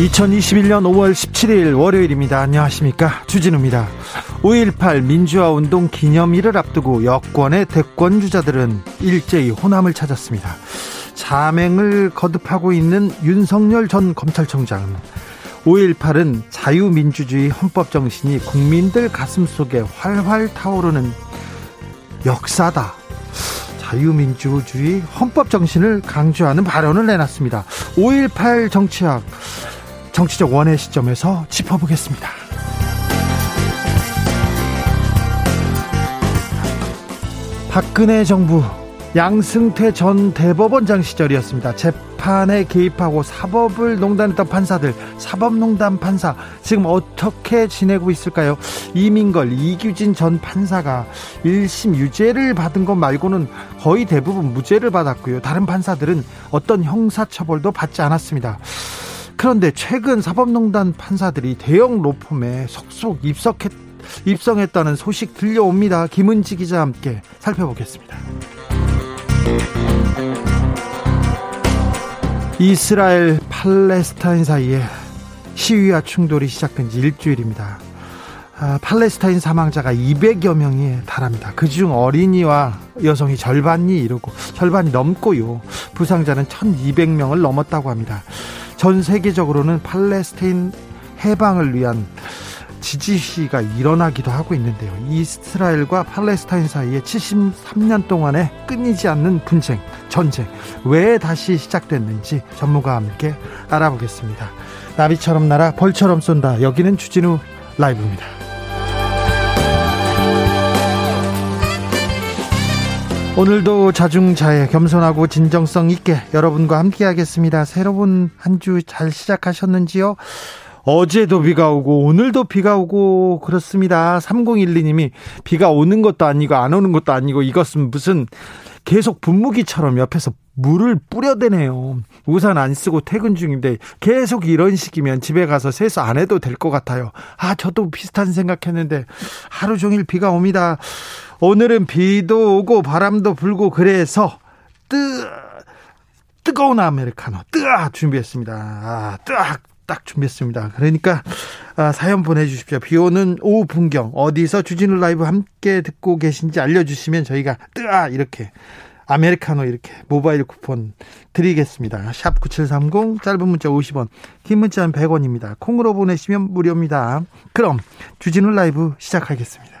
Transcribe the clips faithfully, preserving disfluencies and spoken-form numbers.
이천이십일년 오월 십칠일 월요일입니다. 안녕하십니까, 주진우입니다. 오일팔 민주화운동 기념일을 앞두고 여권의 대권주자들은 일제히 호남을 찾았습니다. 자맹을 거듭하고 있는 윤석열 전 검찰총장은 오일팔은 자유민주주의 헌법정신이 국민들 가슴속에 활활 타오르는 역사다, 자유민주주의 헌법정신을 강조하는 발언을 내놨습니다. 오일팔 정치학, 정치적 원의 시점에서 짚어보겠습니다. 박근혜 정부 양승태 전 대법원장 시절이었습니다. 재판에 개입하고 사법을 농단했던 판사들, 사법농단 판사 지금 어떻게 지내고 있을까요? 이민걸, 이규진 전 판사가 일심 유죄를 받은 것 말고는 거의 대부분 무죄를 받았고요, 다른 판사들은 어떤 형사처벌도 받지 않았습니다. 그런데 최근 사법농단 판사들이 대형 로펌에 속속 입석했, 입성했다는 소식 들려옵니다. 김은지 기자와 함께 살펴보겠습니다. 이스라엘 팔레스타인 사이에 시위와 충돌이 시작된 지 일주일입니다. 아, 팔레스타인 사망자가 이백여 명이 달합니다. 그중 어린이와 여성이 절반이 이르고 절반이 넘고요, 부상자는 천이백 명을 넘었다고 합니다. 전 세계적으로는 팔레스타인 해방을 위한 지지 시위가 일어나기도 하고 있는데요, 이스라엘과 팔레스타인 사이에 칠십삼 년 동안의 끊이지 않는 분쟁, 전쟁, 왜 다시 시작됐는지 전문가와 함께 알아보겠습니다. 나비처럼 날아 벌처럼 쏜다. 여기는 주진우 라이브입니다. 오늘도 자중자애, 겸손하고 진정성 있게 여러분과 함께 하겠습니다. 새로운 한 주 잘 시작하셨는지요? 어제도 비가 오고 오늘도 비가 오고 그렇습니다. 삼공일이 님이 비가 오는 것도 아니고 안 오는 것도 아니고 이것은 무슨, 계속 분무기처럼 옆에서 물을 뿌려대네요. 우산 안 쓰고 퇴근 중인데 계속 이런 식이면 집에 가서 세수 안 해도 될 것 같아요. 아, 저도 비슷한 생각했는데 하루 종일 비가 옵니다. 오늘은 비도 오고 바람도 불고 그래서 뜨, 뜨거운 아메리카노 뜨악 준비했습니다. 아, 뜨악 딱 준비했습니다. 그러니까 아, 사연 보내주십시오. 비오는 오후 풍경, 어디서 주진우 라이브 함께 듣고 계신지 알려주시면 저희가 뜨아 이렇게 아메리카노 이렇게 모바일 쿠폰 드리겠습니다. 샵 구칠삼공, 짧은 문자 오십 원, 긴 문자는 백 원입니다. 콩으로 보내시면 무료입니다. 그럼 주진우 라이브 시작하겠습니다.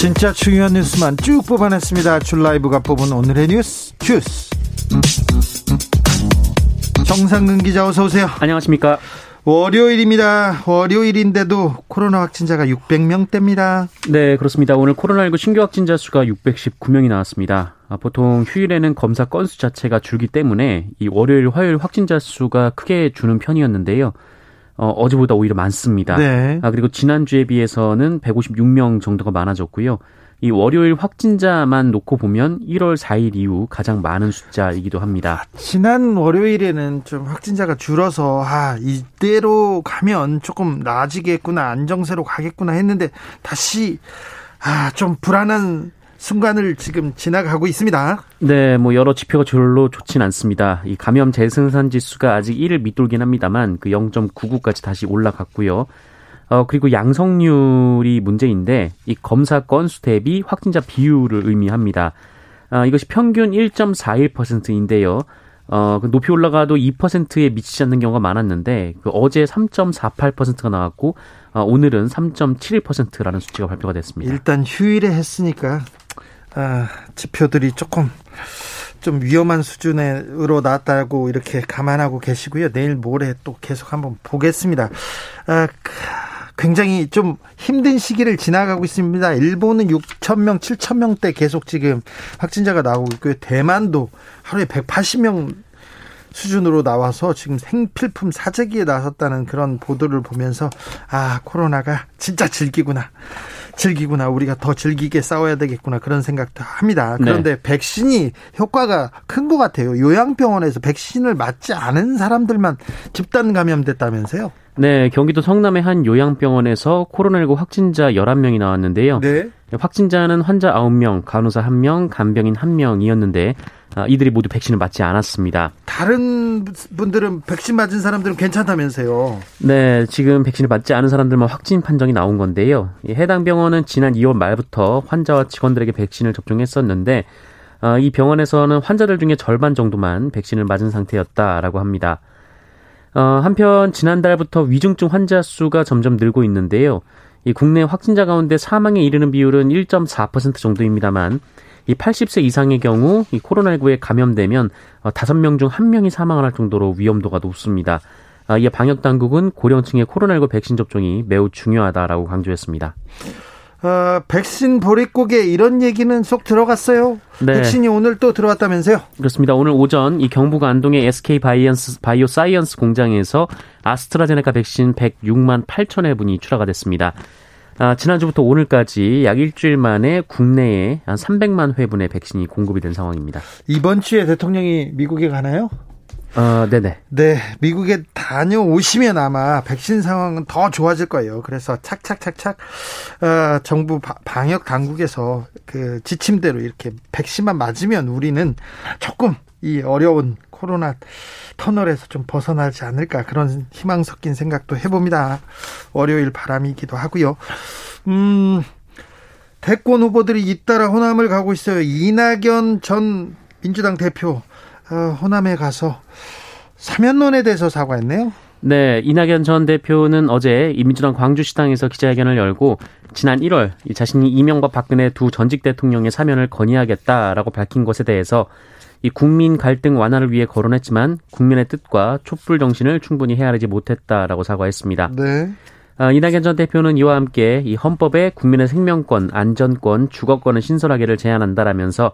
진짜 중요한 뉴스만 쭉 뽑아냈습니다. 주 라이브가 뽑은 오늘의 뉴스 주스. 정상근 기자 어서 오세요. 안녕하십니까. 월요일입니다. 월요일인데도 코로나 확진자가 육백 명대입니다. 네, 그렇습니다. 오늘 코로나십구 신규 확진자 수가 육백십구 명이 나왔습니다. 보통 휴일에는 검사 건수 자체가 줄기 때문에 이 월요일, 화요일 확진자 수가 크게 주는 편이었는데요, 어, 어제보다 오히려 많습니다. 네. 아, 그리고 지난주에 비해서는 백오십육 명 정도가 많아졌고요. 이 월요일 확진자만 놓고 보면 일월 사일 이후 가장 많은 숫자이기도 합니다. 지난 월요일에는 좀 확진자가 줄어서 아, 이대로 가면 조금 나아지겠구나, 안정세로 가겠구나 했는데 다시 아, 좀 불안한 순간을 지금 지나가고 있습니다. 네, 뭐 여러 지표가 절로 좋진 않습니다. 이 감염 재생산 지수가 아직 일을 밑돌긴 합니다만 그 영점구구까지 다시 올라갔고요. 어, 그리고 양성률이 문제인데 이 검사 건수 대비 확진자 비율을 의미합니다. 어, 이것이 평균 일 점 사일 퍼센트인데요. 어, 높이 올라가도 이 퍼센트에 미치지 않는 경우가 많았는데 그 어제 삼 점 사팔 퍼센트가 나왔고 어, 오늘은 삼 점 칠일 퍼센트라는 수치가 발표가 됐습니다. 일단 휴일에 했으니까 아, 지표들이 조금 좀 위험한 수준으로 나왔다고 이렇게 감안하고 계시고요. 내일 모레 또 계속 한번 보겠습니다. 아, 굉장히 좀 힘든 시기를 지나가고 있습니다. 일본은 육천 명, 칠천 명대 계속 지금 확진자가 나오고 있고요. 대만도 하루에 백팔십 명 수준으로 나와서 지금 생필품 사재기에 나섰다는 그런 보도를 보면서 아, 코로나가 진짜 즐기구나. 즐기구나. 우리가 더 즐기게 싸워야 되겠구나. 그런 생각도 합니다. 그런데 네. 백신이 효과가 큰 것 같아요. 요양병원에서 백신을 맞지 않은 사람들만 집단 감염됐다면서요? 네. 경기도 성남의 한 요양병원에서 코로나십구 확진자 열한 명이 나왔는데요. 네. 확진자는 환자 아홉 명, 간호사 한 명, 간병인 한 명이었는데 이들이 모두 백신을 맞지 않았습니다. 다른 분들은 백신 맞은 사람들은 괜찮다면서요? 네, 지금 백신을 맞지 않은 사람들만 확진 판정이 나온 건데요. 해당 병원은 지난 이월 말부터 환자와 직원들에게 백신을 접종했었는데 이 병원에서는 환자들 중에 절반 정도만 백신을 맞은 상태였다라고 합니다. 한편 지난달부터 위중증 환자 수가 점점 늘고 있는데요. 이 국내 확진자 가운데 사망에 이르는 비율은 일 점 사 퍼센트 정도입니다만 이 팔십 세 이상의 경우 이 코로나십구에 감염되면 다섯 명 중 한 명이 사망을 할 정도로 위험도가 높습니다. 이에 방역당국은 고령층의 코로나십구 백신 접종이 매우 중요하다라고 강조했습니다. 어, 백신 보릿고개 이런 얘기는 쏙 들어갔어요. 네. 백신이 오늘 또 들어왔다면서요? 그렇습니다. 오늘 오전 이 경북 안동의 에스케이바이오사이언스 공장에서 아스트라제네카 백신 백육만 팔천 회분이 출하가 됐습니다. 아, 지난주부터 오늘까지 약 일주일 만에 국내에 한 삼백만 회분의 백신이 공급이 된 상황입니다. 이번 주에 대통령이 미국에 가나요? 어, 네네. 네, 미국에 다녀오시면 아마 백신 상황은 더 좋아질 거예요. 그래서 착착착착, 어, 정부 바, 방역 당국에서 그 지침대로 이렇게 백신만 맞으면 우리는 조금 이 어려운 코로나 터널에서 좀 벗어나지 않을까 그런 희망 섞인 생각도 해봅니다. 월요일 바람이기도 하고요. 음, 대권 후보들이 잇따라 호남을 가고 있어요. 이낙연 전 민주당 대표. 어, 호남에 가서 사면론에 대해서 사과했네요. 네, 이낙연 전 대표는 어제 민주당 광주시당에서 기자회견을 열고 지난 일월 자신이 이명박 박근혜 두 전직 대통령의 사면을 건의하겠다라고 밝힌 것에 대해서 이 국민 갈등 완화를 위해 거론했지만 국민의 뜻과 촛불 정신을 충분히 헤아리지 못했다라고 사과했습니다. 네. 어, 이낙연 전 대표는 이와 함께 이 헌법에 국민의 생명권, 안전권, 주거권을 신설하기를 제안한다라면서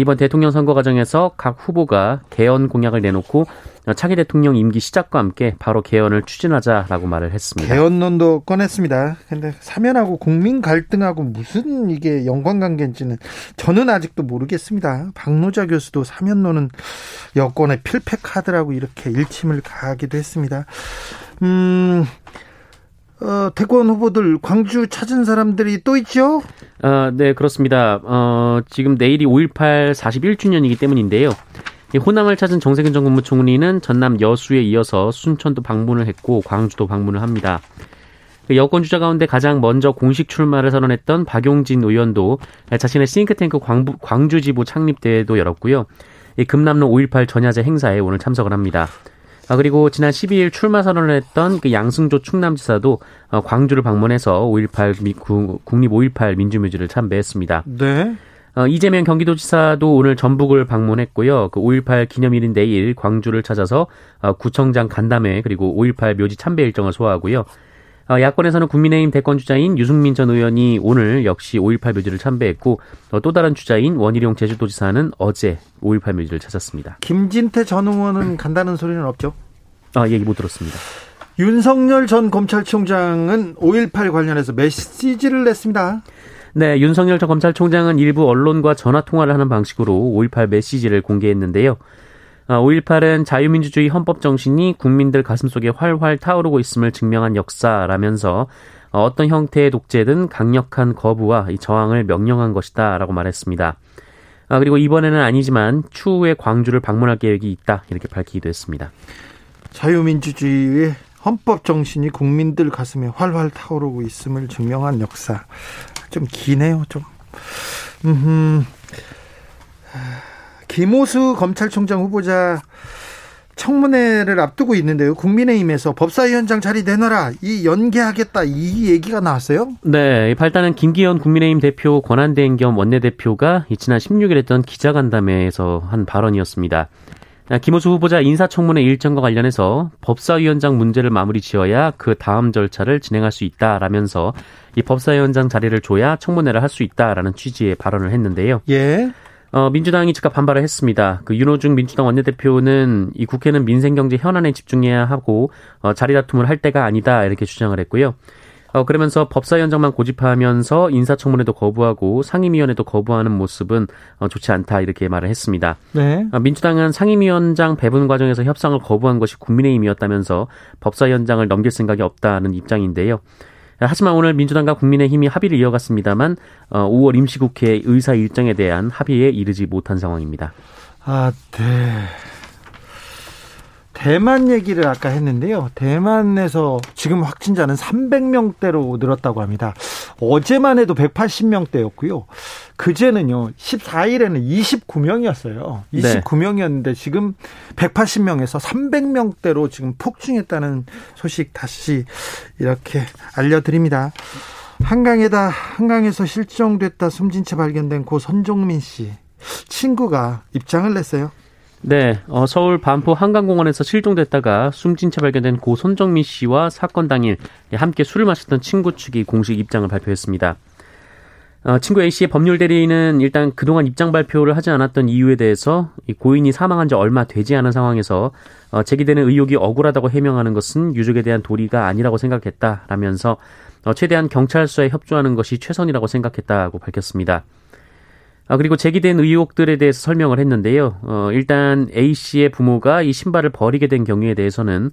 이번 대통령 선거 과정에서 각 후보가 개헌 공약을 내놓고 차기 대통령 임기 시작과 함께 바로 개헌을 추진하자라고 말을 했습니다. 개헌론도 꺼냈습니다. 그런데 사면하고 국민 갈등하고 무슨 이게 연관관계인지는 저는 아직도 모르겠습니다. 박노자 교수도 사면론은 여권의 필패 카드라고 이렇게 일침을 가하기도 했습니다. 음... 어, 대권 후보들 광주 찾은 사람들이 또 있죠? 아, 네, 그렇습니다. 어, 지금 내일이 오일팔 사십일 주년이기 때문인데요. 이 호남을 찾은 정세균 전 국무총리는 전남 여수에 이어서 순천도 방문을 했고 광주도 방문을 합니다. 여권 주자 가운데 가장 먼저 공식 출마를 선언했던 박용진 의원도 자신의 싱크탱크 광부, 광주지부 창립대회도 열었고요. 이 금남로 오일팔 전야제 행사에 오늘 참석을 합니다. 아, 그리고 지난 십이일 출마 선언을 했던 그 양승조 충남지사도 광주를 방문해서 오일팔 국립 오일팔 민주묘지를 참배했습니다. 네. 어, 이재명 경기도지사도 오늘 전북을 방문했고요. 그 오일팔 기념일인 내일 광주를 찾아서 구청장 간담회 그리고 오일팔 묘지 참배 일정을 소화하고요. 어, 야권에서는 국민의힘 대권 주자인 유승민 전 의원이 오늘 역시 오일팔 묘지를 참배했고 어, 또 다른 주자인 원희룡 제주도지사는 어제 오일팔 묘지를 찾았습니다. 김진태 전 의원은 간다는 소리는 없죠? 아, 얘기 못 들었습니다. 윤석열 전 검찰총장은 오일팔 관련해서 메시지를 냈습니다. 네, 윤석열 전 검찰총장은 일부 언론과 전화통화를 하는 방식으로 오일팔 메시지를 공개했는데요. 오일팔은 자유민주주의 헌법정신이 국민들 가슴속에 활활 타오르고 있음을 증명한 역사라면서 어떤 형태의 독재든 강력한 거부와 저항을 명령한 것이다 라고 말했습니다. 그리고 이번에는 아니지만 추후에 광주를 방문할 계획이 있다 이렇게 밝히기도 했습니다. 자유민주주의의 헌법 정신이 국민들 가슴에 활활 타오르고 있음을 증명한 역사. 좀 기네요, 좀. 음. 김오수 검찰총장 후보자 청문회를 앞두고 있는데요. 국민의힘에서 법사위원장 자리 내놔라, 이 연계하겠다, 이 얘기가 나왔어요. 네, 일단은 김기현 국민의힘 대표, 권한대행 겸 원내대표가 지난 십육 일 했던 기자간담회에서 한 발언이었습니다. 김오수 후보자 인사청문회 일정과 관련해서 법사위원장 문제를 마무리 지어야 그 다음 절차를 진행할 수 있다라면서 이 법사위원장 자리를 줘야 청문회를 할 수 있다라는 취지의 발언을 했는데요. 예. 어, 민주당이 즉각 반발을 했습니다. 그 윤호중 민주당 원내대표는 이 국회는 민생경제 현안에 집중해야 하고 어, 자리다툼을 할 때가 아니다 이렇게 주장을 했고요. 어, 그러면서 법사위원장만 고집하면서 인사청문회도 거부하고 상임위원회도 거부하는 모습은 어, 좋지 않다 이렇게 말을 했습니다. 네. 어, 민주당은 상임위원장 배분 과정에서 협상을 거부한 것이 국민의힘이었다면서 법사위원장을 넘길 생각이 없다는 입장인데요. 하지만 오늘 민주당과 국민의힘이 합의를 이어갔습니다만 오월 임시국회 의사 일정에 대한 합의에 이르지 못한 상황입니다. 아, 네. 대만 얘기를 아까 했는데요. 대만에서 지금 확진자는 삼백 명대로 늘었다고 합니다. 어제만 해도 백팔십 명대였고요. 그제는요, 십사 일에는 이십구 명이었어요. 이십구 명이었는데 지금 백팔십 명에서 삼백 명대로 지금 폭증했다는 소식 다시 이렇게 알려드립니다. 한강에다, 한강에서 실종됐다 숨진 채 발견된 고 손정민 씨 친구가 입장을 냈어요. 네, 어, 서울 반포 한강공원에서 실종됐다가 숨진 채 발견된 고 손정민 씨와 사건 당일 함께 술을 마셨던 친구 측이 공식 입장을 발표했습니다. 어, 친구 A씨의 법률 대리인은 일단 그동안 입장 발표를 하지 않았던 이유에 대해서 이 고인이 사망한 지 얼마 되지 않은 상황에서 어, 제기되는 의혹이 억울하다고 해명하는 것은 유족에 대한 도리가 아니라고 생각했다라면서 어, 최대한 경찰 수사에 협조하는 것이 최선이라고 생각했다고 밝혔습니다. 아, 그리고 제기된 의혹들에 대해서 설명을 했는데요. 어, 일단 A씨의 부모가 이 신발을 버리게 된 경위에 대해서는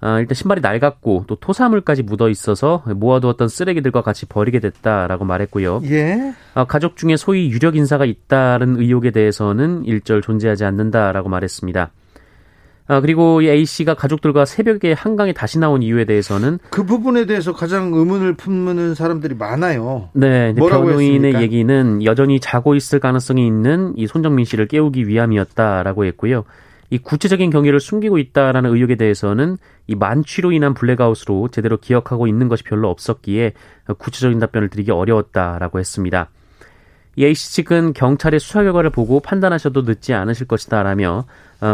어, 일단 신발이 낡았고 또 토사물까지 묻어 있어서 모아두었던 쓰레기들과 같이 버리게 됐다라고 말했고요. 예. 어, 가족 중에 소위 유력 인사가 있다는 의혹에 대해서는 일절 존재하지 않는다라고 말했습니다. 아, 그리고 이 A씨가 가족들과 새벽에 한강에 다시 나온 이유에 대해서는 그 부분에 대해서 가장 의문을 품는 사람들이 많아요. 네, 변호인의 얘기는 여전히 자고 있을 가능성이 있는 이 손정민 씨를 깨우기 위함이었다라고 했고요. 이 구체적인 경위를 숨기고 있다라는 의혹에 대해서는 이 만취로 인한 블랙아웃으로 제대로 기억하고 있는 것이 별로 없었기에 구체적인 답변을 드리기 어려웠다라고 했습니다. A씨 측은 경찰의 수사 결과를 보고 판단하셔도 늦지 않으실 것이다라며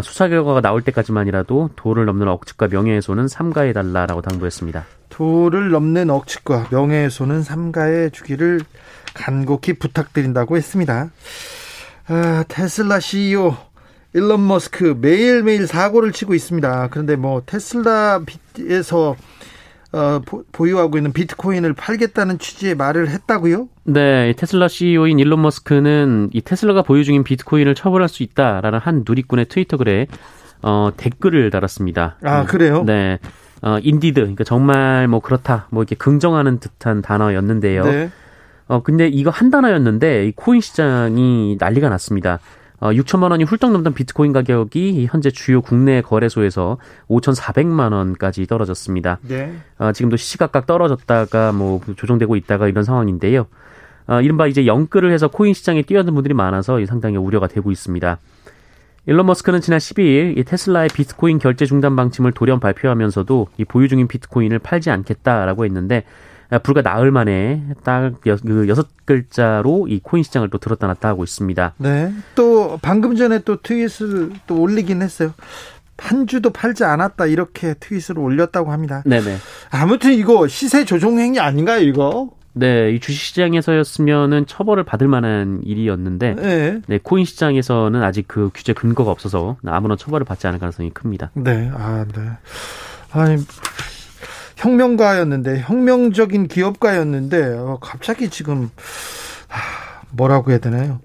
수사 결과가 나올 때까지만이라도 도를 넘는 억측과 명예훼손은 삼가해달라라고 당부했습니다. 도를 넘는 억측과 명예훼손은 삼가해 주기를 간곡히 부탁드린다고 했습니다. 아, 테슬라 씨이오 일론 머스크 매일매일 사고를 치고 있습니다. 그런데 뭐 테슬라에서 어, 보유하고 있는 비트코인을 팔겠다는 취지의 말을 했다고요? 네, 테슬라 씨이오인 일론 머스크는 이 테슬라가 보유 중인 비트코인을 처벌할 수 있다라는 한 누리꾼의 트위터 글에 어, 댓글을 달았습니다. 아, 그래요? 네, 어, 인디드, 그러니까 정말 뭐 그렇다, 뭐 이렇게 긍정하는 듯한 단어였는데요. 네. 어, 근데 이거 한 단어였는데 이 코인 시장이 난리가 났습니다. 어, 육천만 원이 훌쩍 넘던 비트코인 가격이 현재 주요 국내 거래소에서 오천사백만 원까지 떨어졌습니다. 네. 어, 지금도 시시각각 떨어졌다가 뭐 조정되고 있다가 이런 상황인데요. 어, 이른바 이제 영끌을 해서 코인 시장에 뛰어든 분들이 많아서 상당히 우려가 되고 있습니다. 일론 머스크는 지난 십이 일 이 테슬라의 비트코인 결제 중단 방침을 돌연 발표하면서도 이 보유 중인 비트코인을 팔지 않겠다라고 했는데 불과 나흘 만에 딱 여섯 글자로 이 코인 시장을 또 들었다 놨다 하고 있습니다. 네. 또 방금 전에 또 트윗을 또 올리긴 했어요. 한 주도 팔지 않았다 이렇게 트윗을 올렸다고 합니다. 네네. 아무튼 이거 시세 조종 행위 아닌가요, 이거? 네, 이 주식 시장에서였으면은 처벌을 받을 만한 일이었는데, 네. 네, 코인 시장에서는 아직 그 규제 근거가 없어서 아무런 처벌을 받지 않을 가능성이 큽니다. 네, 아, 네. 아니. 혁명가였는데, 혁명적인 기업가였는데 갑자기 지금 뭐라고 해야 되나요?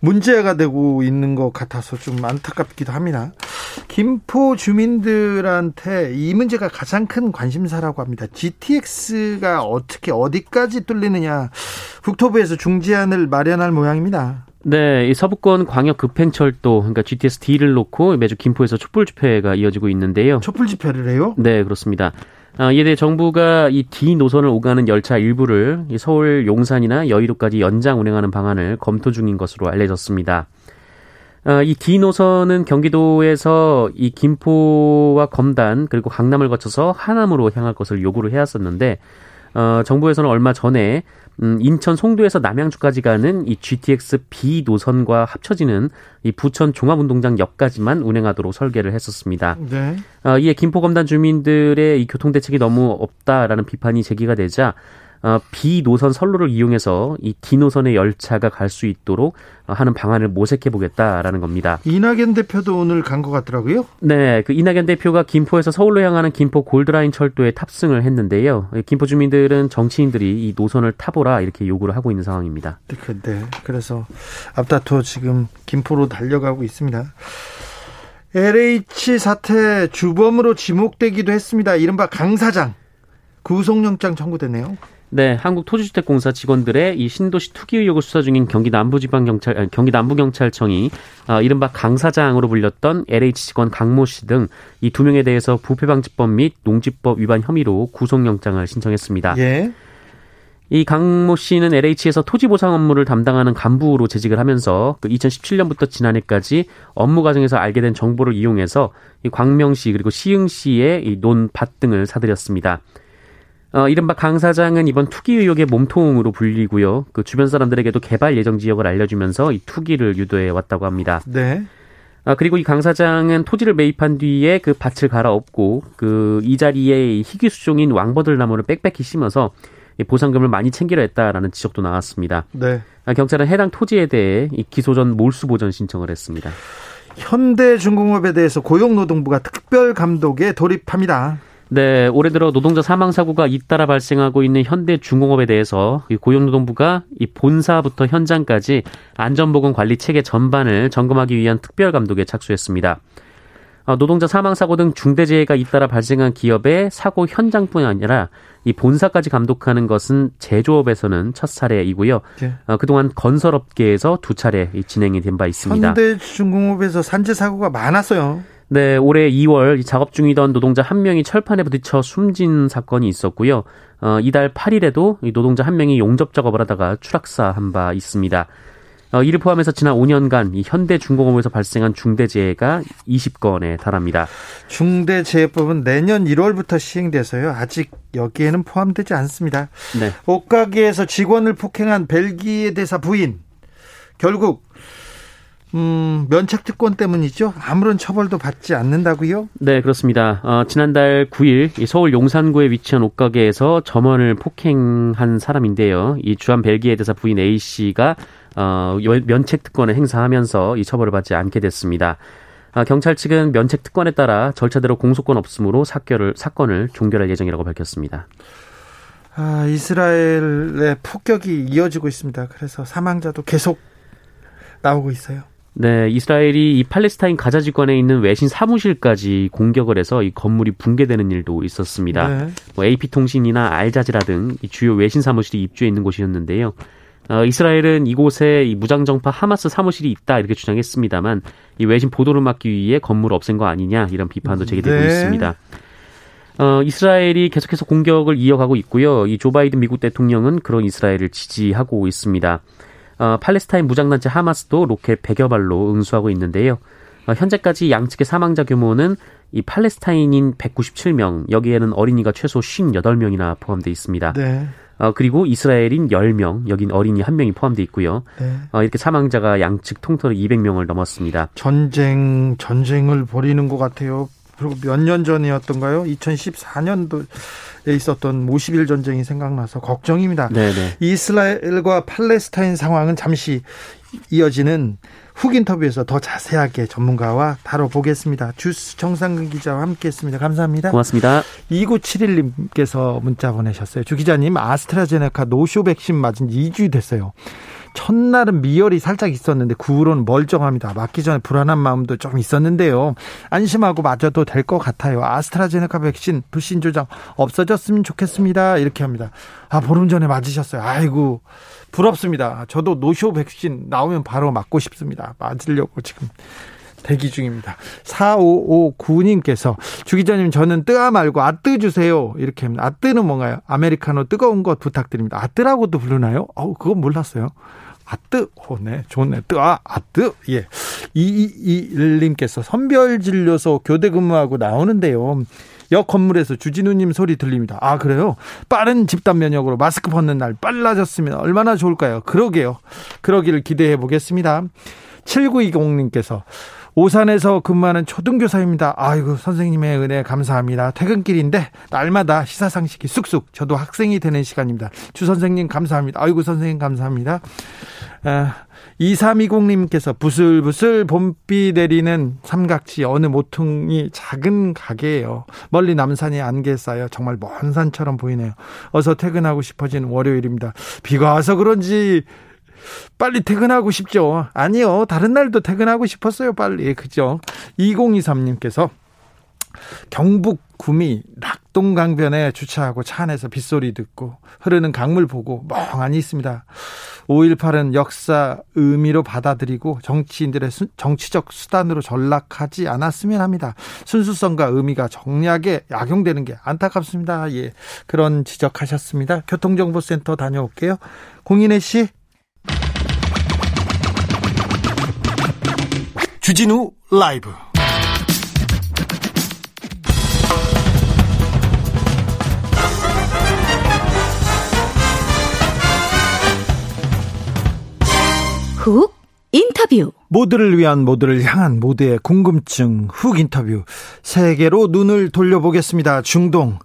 문제가 되고 있는 것 같아서 좀 안타깝기도 합니다. 김포 주민들한테 이 문제가 가장 큰 관심사라고 합니다. 지티엑스가 어떻게 어디까지 뚫리느냐, 국토부에서 중재안을 마련할 모양입니다. 네, 이 서부권 광역 급행철도, 그러니까 지티에스-D를 놓고 매주 김포에서 촛불 집회가 이어지고 있는데요. 촛불 집회를 해요? 네, 그렇습니다. 아, 이에 대해 정부가 이 D 노선을 오가는 열차 일부를 이 서울 용산이나 여의도까지 연장 운행하는 방안을 검토 중인 것으로 알려졌습니다. 아, 이 D 노선은 경기도에서 이 김포와 검단 그리고 강남을 거쳐서 하남으로 향할 것을 요구를 해왔었는데, 어, 정부에서는 얼마 전에 음, 인천 송도에서 남양주까지 가는 이 지티엑스-B 노선과 합쳐지는 이 부천 종합운동장 역까지만 운행하도록 설계를 했었습니다. 네. 어, 이에 김포검단 주민들의 이 교통 대책이 너무 없다라는 비판이 제기가 되자 어, B 노선 선로를 이용해서 이 D 노선의 열차가 갈 수 있도록 하는 방안을 모색해보겠다라는 겁니다. 이낙연 대표도 오늘 간 것 같더라고요. 네, 그 이낙연 대표가 김포에서 서울로 향하는 김포 골드라인 철도에 탑승을 했는데요. 김포 주민들은 정치인들이 이 노선을 타보라 이렇게 요구를 하고 있는 상황입니다. 네, 그래서 앞다퉈 지금 김포로 달려가고 있습니다. 엘에이치 사태 주범으로 지목되기도 했습니다. 이른바 강 사장 구속영장 청구됐네요. 네, 한국토지주택공사 직원들의 이 신도시 투기 의혹을 수사 중인 경기 남부지방경찰, 아니, 경기 남부경찰청이 어, 이른바 강 사장으로 불렸던 엘에이치 직원 강모 씨 등 이 두 명에 대해서 부패방지법 및 농지법 위반 혐의로 구속영장을 신청했습니다. 예. 이 강모 씨는 엘에이치에서 토지 보상 업무를 담당하는 간부로 재직을 하면서 그 이천십칠 년부터 지난해까지 업무 과정에서 알게 된 정보를 이용해서 이 광명 씨 그리고 시흥 씨의 이 논밭 등을 사들였습니다. 어, 이른바 강 사장은 이번 투기 의혹의 몸통으로 불리고요. 그 주변 사람들에게도 개발 예정 지역을 알려주면서 이 투기를 유도해 왔다고 합니다. 네. 아, 그리고 이 강 사장은 토지를 매입한 뒤에 그 밭을 갈아엎고 그 이 자리에 희귀수종인 왕버들 나무를 빽빽히 심어서 보상금을 많이 챙기려 했다라는 지적도 나왔습니다. 네. 아, 경찰은 해당 토지에 대해 이 기소 전 몰수 보전 신청을 했습니다. 현대중공업에 대해서 고용노동부가 특별 감독에 돌입합니다. 네, 올해 들어 노동자 사망 사고가 잇따라 발생하고 있는 현대중공업에 대해서 고용노동부가 이 본사부터 현장까지 안전보건관리 체계 전반을 점검하기 위한 특별감독에 착수했습니다. 노동자 사망 사고 등 중대재해가 잇따라 발생한 기업의 사고 현장뿐 아니라 이 본사까지 감독하는 것은 제조업에서는 첫 사례이고요. 네. 그동안 건설업계에서 두 차례 진행이 된 바 있습니다. 현대중공업에서 산재 사고가 많았어요. 네, 올해 이월 작업 중이던 노동자 한 명이 철판에 부딪혀 숨진 사건이 있었고요. 어, 이달 팔일에도 노동자 한 명이 용접 작업을 하다가 추락사한 바 있습니다. 어, 이를 포함해서 지난 오 년간 이 현대중공업에서 발생한 중대재해가 이십 건에 달합니다. 중대재해법은 내년 일월부터 시행돼서요. 아직 여기에는 포함되지 않습니다. 네. 옷가게에서 직원을 폭행한 벨기에 대사 부인. 결국 음, 면책특권 때문이죠. 아무런 처벌도 받지 않는다고요? 네, 그렇습니다. 어, 지난달 구일 서울 용산구에 위치한 옷가게에서 점원을 폭행한 사람인데요. 이 주한 벨기에 대사 부인 A 씨가 어, 면책특권을 행사하면서 이 처벌을 받지 않게 됐습니다. 아, 경찰 측은 면책특권에 따라 절차대로 공소권 없음으로 사결을, 사건을 종결할 예정이라고 밝혔습니다. 아, 이스라엘의 폭격이 이어지고 있습니다. 그래서 사망자도 계속 나오고 있어요. 네, 이스라엘이 이 팔레스타인 가자지구에 있는 외신 사무실까지 공격을 해서 이 건물이 붕괴되는 일도 있었습니다. 네. 뭐 에이피통신이나 알자지라 등 이 주요 외신 사무실이 입주해 있는 곳이었는데요. 어, 이스라엘은 이곳에 이 무장정파 하마스 사무실이 있다 이렇게 주장했습니다만 이 외신 보도를 막기 위해 건물을 없앤 거 아니냐 이런 비판도 제기되고 네. 있습니다. 어, 이스라엘이 계속해서 공격을 이어가고 있고요. 이 조 바이든 미국 대통령은 그런 이스라엘을 지지하고 있습니다. 어, 팔레스타인 무장단체 하마스도 로켓 백여 발로 응수하고 있는데요. 어, 현재까지 양측의 사망자 규모는 이 팔레스타인인 백구십칠 명, 여기에는 어린이가 최소 오십팔 명이나 포함되어 있습니다. 네. 어, 그리고 이스라엘인 십 명, 여긴 어린이 한 명이 포함되어 있고요. 네. 어, 이렇게 사망자가 양측 통틀어 이백 명을 넘었습니다. 전쟁, 전쟁을 벌이는 것 같아요. 그리고 몇 년 전이었던가요? 이천십사 년도에 있었던 오십일 전쟁이 생각나서 걱정입니다. 네네. 이스라엘과 팔레스타인 상황은 잠시 이어지는 훅 인터뷰에서 더 자세하게 전문가와 다뤄보겠습니다. 주스 정상근 기자와 함께했습니다. 감사합니다. 고맙습니다. 이구칠일 님께서 문자 보내셨어요. 주 기자님, 아스트라제네카 노쇼 백신 맞은 지 이 주 됐어요. 첫날은 미열이 살짝 있었는데 그 후로는 멀쩡합니다. 맞기 전에 불안한 마음도 좀 있었는데요. 안심하고 맞아도 될 것 같아요. 아스트라제네카 백신 불신 조장 없어졌으면 좋겠습니다. 이렇게 합니다. 아, 보름 전에 맞으셨어요. 아이고, 부럽습니다. 저도 노쇼 백신 나오면 바로 맞고 싶습니다. 맞으려고 지금 대기 중입니다. 사오오구 님께서 주 기자님, 저는 뜨아 말고 아뜨 주세요. 이렇게 합니다. 아뜨는 뭔가요? 아메리카노 뜨거운 것 부탁드립니다. 아뜨라고도 부르나요? 어우, 그건 몰랐어요. 아뜨, 오, 네, 좋네. 뜨아, 아뜨. 예. 이이이일 님께서 선별진료소 교대 근무하고 나오는데요. 역 건물에서 주진우님 소리 들립니다. 아, 그래요? 빠른 집단 면역으로 마스크 벗는 날 빨라졌으면 얼마나 좋을까요? 그러게요. 그러기를 기대해 보겠습니다. 칠구이공 님께서 오산에서 근무하는 초등교사입니다. 아이고, 선생님의 은혜 감사합니다. 퇴근길인데 날마다 시사상식이 쑥쑥, 저도 학생이 되는 시간입니다. 주 선생님 감사합니다. 아이고, 선생님 감사합니다. 아, 이삼이공 님께서 부슬부슬 봄비 내리는 삼각지 어느 모퉁이 작은 가게예요. 멀리 남산이 안개 쌓여 정말 먼 산처럼 보이네요. 어서 퇴근하고 싶어진 월요일입니다. 비가 와서 그런지 빨리 퇴근하고 싶죠. 아니요, 다른 날도 퇴근하고 싶었어요. 빨리. 그죠? 이공이삼 님께서 경북 구미 낙동강변에 주차하고 차 안에서 빗소리 듣고 흐르는 강물 보고 멍하니 있습니다. 오일팔은 역사 의미로 받아들이고 정치인들의 수, 정치적 수단으로 전락하지 않았으면 합니다. 순수성과 의미가 정략에 악용되는 게 안타깝습니다. 예, 그런 지적하셨습니다. 교통정보센터 다녀올게요. 공인혜 씨. 주진우 라이브 훅 인터뷰. 모두를 위한, 모두를 향한, 모두의 궁금증 훅 인터뷰. 세계로 눈을 돌려보겠습니다. 중동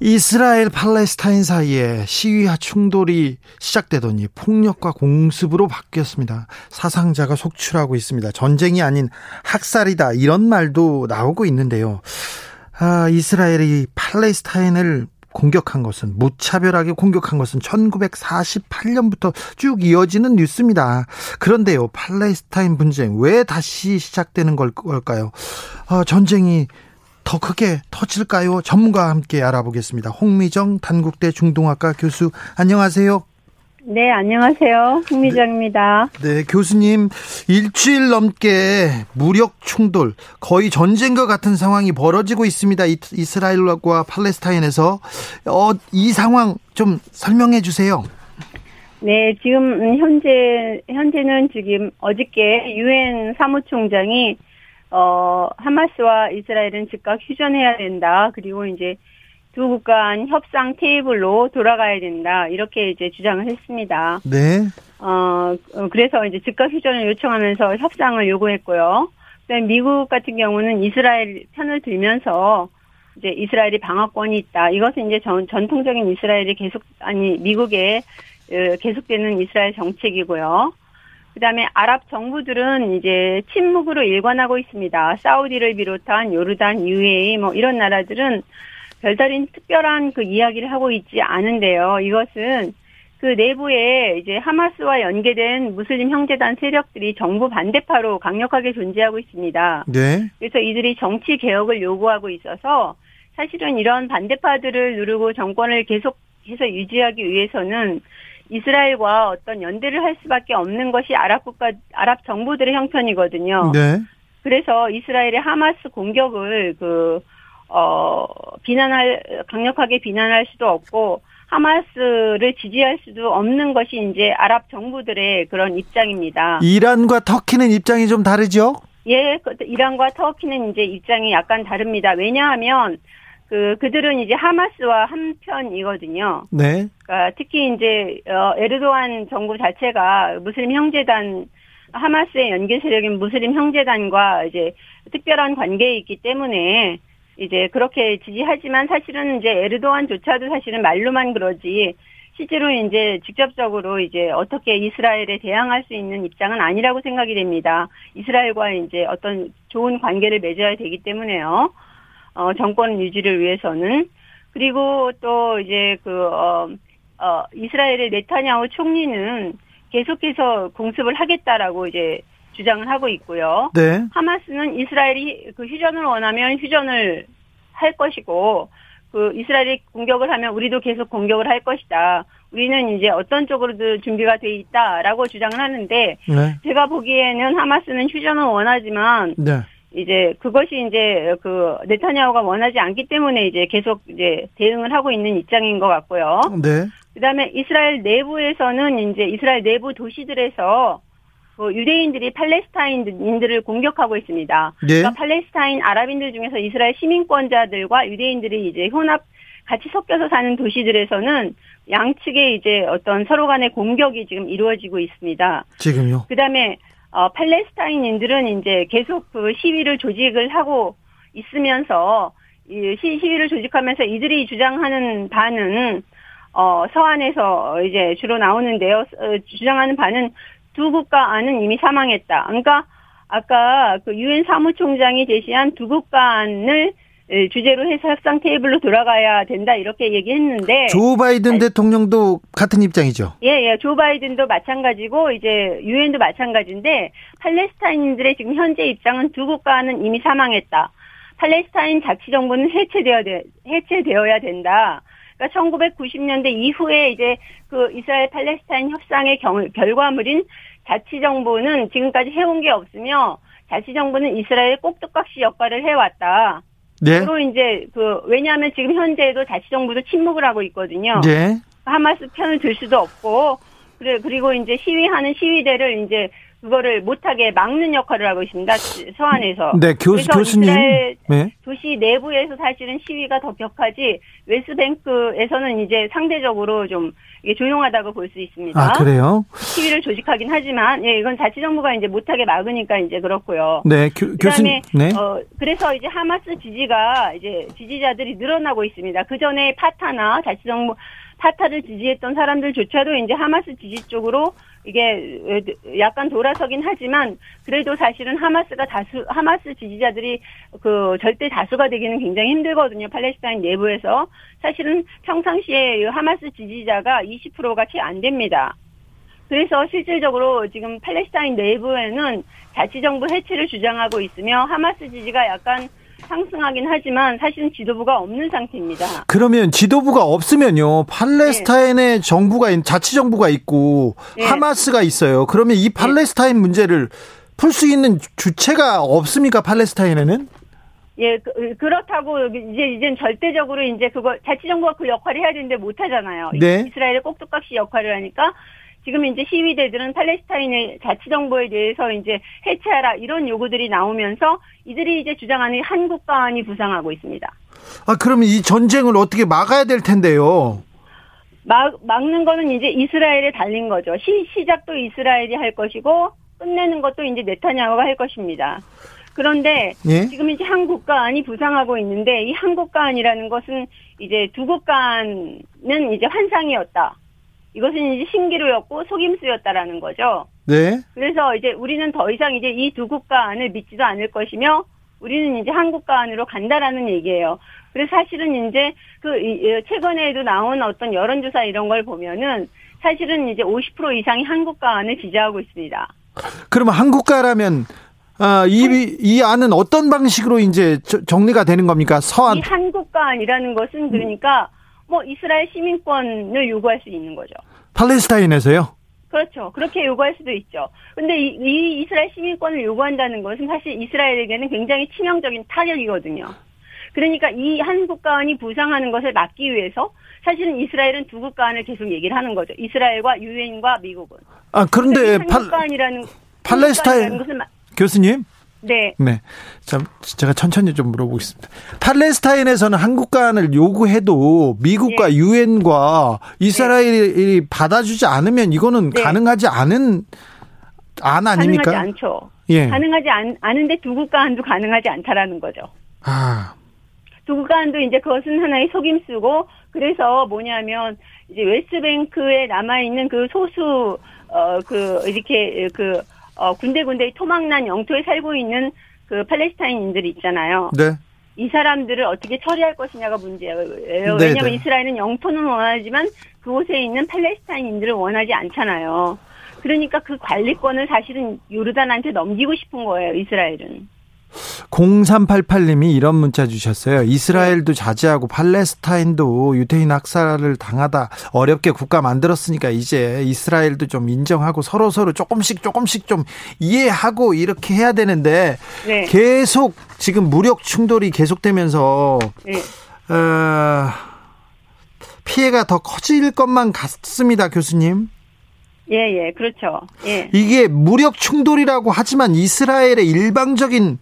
이스라엘 팔레스타인 사이에 시위와 충돌이 시작되더니 폭력과 공습으로 바뀌었습니다. 사상자가 속출하고 있습니다. 전쟁이 아닌 학살이다, 이런 말도 나오고 있는데요. 아, 이스라엘이 팔레스타인을 공격한 것은, 무차별하게 공격한 것은 천구백사십팔 년부터 쭉 이어지는 뉴스입니다. 그런데요, 팔레스타인 분쟁 왜 다시 시작되는 걸까요? 아, 전쟁이 더 크게 터질까요? 전문가와 함께 알아보겠습니다. 홍미정 단국대 중동학과 교수, 안녕하세요. 네, 안녕하세요. 홍미정입니다. 네, 네, 교수님, 일주일 넘게 무력 충돌, 거의 전쟁과 같은 상황이 벌어지고 있습니다. 이스라엘과 팔레스타인에서 어, 이 상황 좀 설명해 주세요. 네, 지금 현재 현재는 지금 어저께 유엔 사무총장이 어, 하마스와 이스라엘은 즉각 휴전해야 된다. 그리고 이제 두 국가 간 협상 테이블로 돌아가야 된다. 이렇게 이제 주장을 했습니다. 네. 어, 그래서 이제 즉각 휴전을 요청하면서 협상을 요구했고요. 그다음에 미국 같은 경우는 이스라엘 편을 들면서 이제 이스라엘이 방어권이 있다. 이것은 이제 전, 전통적인 이스라엘이 계속, 아니, 미국의 계속되는 이스라엘 정책이고요. 그다음에 아랍 정부들은 이제 침묵으로 일관하고 있습니다. 사우디를 비롯한 요르단, 유에이 뭐 이런 나라들은 별다른 특별한 그 이야기를 하고 있지 않은데요. 이것은 그 내부에 이제 하마스와 연계된 무슬림 형제단 세력들이 정부 반대파로 강력하게 존재하고 있습니다. 네. 그래서 이들이 정치 개혁을 요구하고 있어서 사실은 이런 반대파들을 누르고 정권을 계속해서 유지하기 위해서는 이스라엘과 어떤 연대를 할 수밖에 없는 것이 아랍 국가, 아랍 정부들의 형편이거든요. 네. 그래서 이스라엘의 하마스 공격을 그, 어, 비난할, 강력하게 비난할 수도 없고, 하마스를 지지할 수도 없는 것이 이제 아랍 정부들의 그런 입장입니다. 이란과 터키는 입장이 좀 다르죠? 예, 이란과 터키는 이제 입장이 약간 다릅니다. 왜냐하면, 그, 그들은 이제 하마스와 한편이거든요. 네. 그러니까 특히 이제, 어, 에르도안 정부 자체가 무슬림 형제단, 하마스의 연계 세력인 무슬림 형제단과 이제 특별한 관계에 있기 때문에 이제 그렇게 지지하지만 사실은 이제 에르도안조차도 사실은 말로만 그러지 실제로 이제 직접적으로 이제 어떻게 이스라엘에 대항할 수 있는 입장은 아니라고 생각이 됩니다. 이스라엘과 이제 어떤 좋은 관계를 맺어야 되기 때문에요. 어, 정권 유지를 위해서는. 그리고 또 이제 그, 어, 어, 이스라엘의 네타냐후 총리는 계속해서 공습을 하겠다라고 이제 주장을 하고 있고요. 네. 하마스는 이스라엘이 그 휴전을 원하면 휴전을 할 것이고, 그 이스라엘이 공격을 하면 우리도 계속 공격을 할 것이다. 우리는 이제 어떤 쪽으로도 준비가 돼 있다라고 주장을 하는데, 네. 제가 보기에는 하마스는 휴전을 원하지만, 네. 이제 그것이 이제 그 네타냐후가 원하지 않기 때문에 이제 계속 이제 대응을 하고 있는 입장인 것 같고요. 네. 그다음에 이스라엘 내부에서는 이제 이스라엘 내부 도시들에서 그 유대인들이 팔레스타인인들을 공격하고 있습니다. 네. 그러니까 팔레스타인 아랍인들 중에서 이스라엘 시민권자들과 유대인들이 이제 혼합 같이 섞여서 사는 도시들에서는 양측의 이제 어떤 서로 간의 공격이 지금 이루어지고 있습니다. 지금요? 그다음에 어, 팔레스타인인들은 이제 계속 그 시위를 조직을 하고 있으면서, 이 시, 시위를 조직하면서 이들이 주장하는 바는, 어, 서한에서 이제 주로 나오는데요. 주장하는 바는 두 국가 안은 이미 사망했다. 그러니까, 아까 그 유엔 사무총장이 제시한 두 국가 안을 주제로 해서 협상 테이블로 돌아가야 된다, 이렇게 얘기했는데. 조 바이든 아니, 대통령도 같은 입장이죠. 예, 예. 조 바이든도 마찬가지고, 이제, 유엔도 마찬가지인데, 팔레스타인들의 지금 현재 입장은 두 국가는 이미 사망했다. 팔레스타인 자치정부는 해체되어야, 해체되어야 된다. 그러니까 천구백구십 년대 이후에 이제 그 이스라엘 팔레스타인 협상의 경, 결과물인 자치정부는 지금까지 해온 게 없으며, 자치정부는 이스라엘 꼭두각시 역할을 해왔다. 네. 또 이제 그 왜냐하면 지금 현재도 자치정부도 침묵을 하고 있거든요. 네. 하마스 편을 들 수도 없고, 그래 그리고 이제 시위하는 시위대를 이제 그거를 못하게 막는 역할을 하고 있습니다. 서안에서. 네, 교수 교수님. 네. 도시 내부에서 사실은 시위가 더 격하지, 웨스트뱅크에서는 이제 상대적으로 좀 이게 조용하다고 볼 수 있습니다. 아, 그래요? 시위를 조직하긴 하지만, 예, 이건 자치정부가 이제 못하게 막으니까 이제 그렇고요. 네, 교, 그다음에, 교수님. 네. 어, 그래서 이제 하마스 지지가 이제 지지자들이 늘어나고 있습니다. 그 전에 파타나 자치정부 파타를 지지했던 사람들조차도 이제 하마스 지지 쪽으로 이게 약간 돌아서긴 하지만, 그래도 사실은 하마스가 다수, 하마스 지지자들이 그 절대 다수가 되기는 굉장히 힘들거든요. 팔레스타인 내부에서. 사실은 평상시에 하마스 지지자가 이십 퍼센트가 채 안 됩니다. 그래서 실질적으로 지금 팔레스타인 내부에는 자치정부 해체를 주장하고 있으며, 하마스 지지가 약간 상승하긴 하지만 사실은 지도부가 없는 상태입니다. 그러면 지도부가 없으면요, 팔레스타인의 네. 정부가, 자치정부가 있고 네. 하마스가 있어요. 그러면 이 팔레스타인 네. 문제를 풀 수 있는 주체가 없습니까, 팔레스타인에는? 예, 그, 그렇다고 이제 이젠 절대적으로 이제 그거 자치정부가 그 역할을 해야 되는데 못 하잖아요. 네. 이스라엘의 꼭두각시 역할을 하니까. 지금 이제 시위대들은 팔레스타인의 자치정부에 대해서 이제 해체하라, 이런 요구들이 나오면서 이들이 이제 주장하는 한 국가안이 부상하고 있습니다. 아, 그러면 이 전쟁을 어떻게 막아야 될 텐데요? 막, 막는 거는 이제 이스라엘에 달린 거죠. 시, 시작도 이스라엘이 할 것이고, 끝내는 것도 이제 네타냐후가 할 것입니다. 그런데 예? 지금 이제 한 국가안이 부상하고 있는데, 이 한 국가안이라는 것은 이제 두 국가안은 이제 환상이었다. 이것은 이제 신기루였고 속임수였다라는 거죠. 네. 그래서 이제 우리는 더 이상 이제 이 두 국가안을 믿지도 않을 것이며, 우리는 이제 한 국가안으로 간다라는 얘기예요. 그래서 사실은 이제 그 최근에도 나온 어떤 여론조사 이런 걸 보면은 사실은 이제 오십 퍼센트 이상이 한 국가안을 지지하고 있습니다. 그러면 한 국가라면 아, 이, 이 안은 어떤 방식으로 이제 정리가 되는 겁니까? 서안. 이 한 국가안이라는 것은 그러니까. 뭐 이스라엘 시민권을 요구할 수 있는 거죠. 팔레스타인에서요? 그렇죠. 그렇게 요구할 수도 있죠. 그런데 이, 이 이스라엘 시민권을 요구한다는 것은 사실 이스라엘에게는 굉장히 치명적인 타격이거든요. 그러니까 이 한 국가안이 부상하는 것을 막기 위해서 사실은 이스라엘은 두 국가안을 계속 얘기를 하는 거죠. 이스라엘과 유엔과 미국은. 아, 그런데 한 팔, 국가안이라는 팔레스타인 것을 막... 교수님? 네. 네. 참, 제가 천천히 좀 물어보겠습니다. 팔레스타인에서는 한국가안을 요구해도 미국과 유엔과 네. 이스라엘이 네. 받아주지 않으면 이거는 네. 가능하지 않은, 안 아닙니까? 가능하지 않죠. 예. 가능하지 않, 않은데 두 국가안도 가능하지 않다라는 거죠. 아. 두 국가안도 이제 그것은 하나의 속임수고, 그래서 뭐냐면, 이제 웨스트뱅크에 남아있는 그 소수, 어, 그, 이렇게, 그, 어, 군데군데 토막난 영토에 살고 있는 그 팔레스타인인들이 있잖아요. 네. 이 사람들을 어떻게 처리할 것이냐가 문제예요. 왜냐하면 네, 네. 이스라엘은 영토는 원하지만 그곳에 있는 팔레스타인인들을 원하지 않잖아요. 그러니까 그 관리권을 사실은 요르단한테 넘기고 싶은 거예요, 이스라엘은. 공삼팔팔님이 이런 문자 주셨어요. 이스라엘도 자제하고 팔레스타인도 유대인 학살을 당하다 어렵게 국가 만들었으니까 이제 이스라엘도 좀 인정하고 서로서로 조금씩 조금씩 좀 이해하고 이렇게 해야 되는데 네. 계속 지금 무력 충돌이 계속되면서 네. 어, 피해가 더 커질 것만 같습니다, 교수님. 예, 예, 그렇죠. 예. 이게 무력 충돌이라고 하지만 이스라엘의 일방적인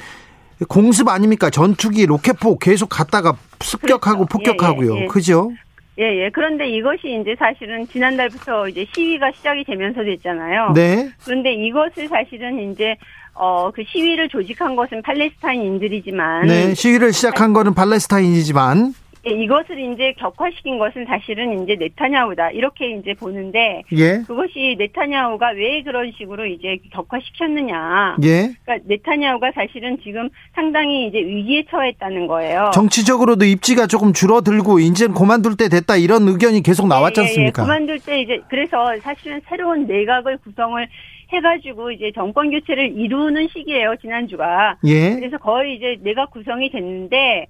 공습 아닙니까? 전투기, 로켓포 계속 갔다가 습격하고 그렇죠. 폭격하고요. 예, 예. 그죠? 예, 예. 그런데 이것이 이제 사실은 지난달부터 이제 시위가 시작이 되면서 됐잖아요. 네. 그런데 이것을 사실은 이제, 어, 그 시위를 조직한 것은 팔레스타인인들이지만. 네, 시위를 시작한 것은 팔레스타인이지만. 이것을 이제 격화시킨 것은 사실은 이제 네타냐후다. 이렇게 이제 보는데. 예. 그것이 네타냐후가 왜 그런 식으로 이제 격화시켰느냐. 예. 그러니까 네타냐후가 사실은 지금 상당히 이제 위기에 처했다는 거예요. 정치적으로도 입지가 조금 줄어들고, 이제는 그만둘 때 됐다. 이런 의견이 계속 나왔지 않습니까? 예, 예. 그만둘 때 이제, 그래서 사실은 새로운 내각을 구성을 해가지고 이제 정권 교체를 이루는 시기예요. 지난주가. 예. 그래서 거의 이제 내각 구성이 됐는데,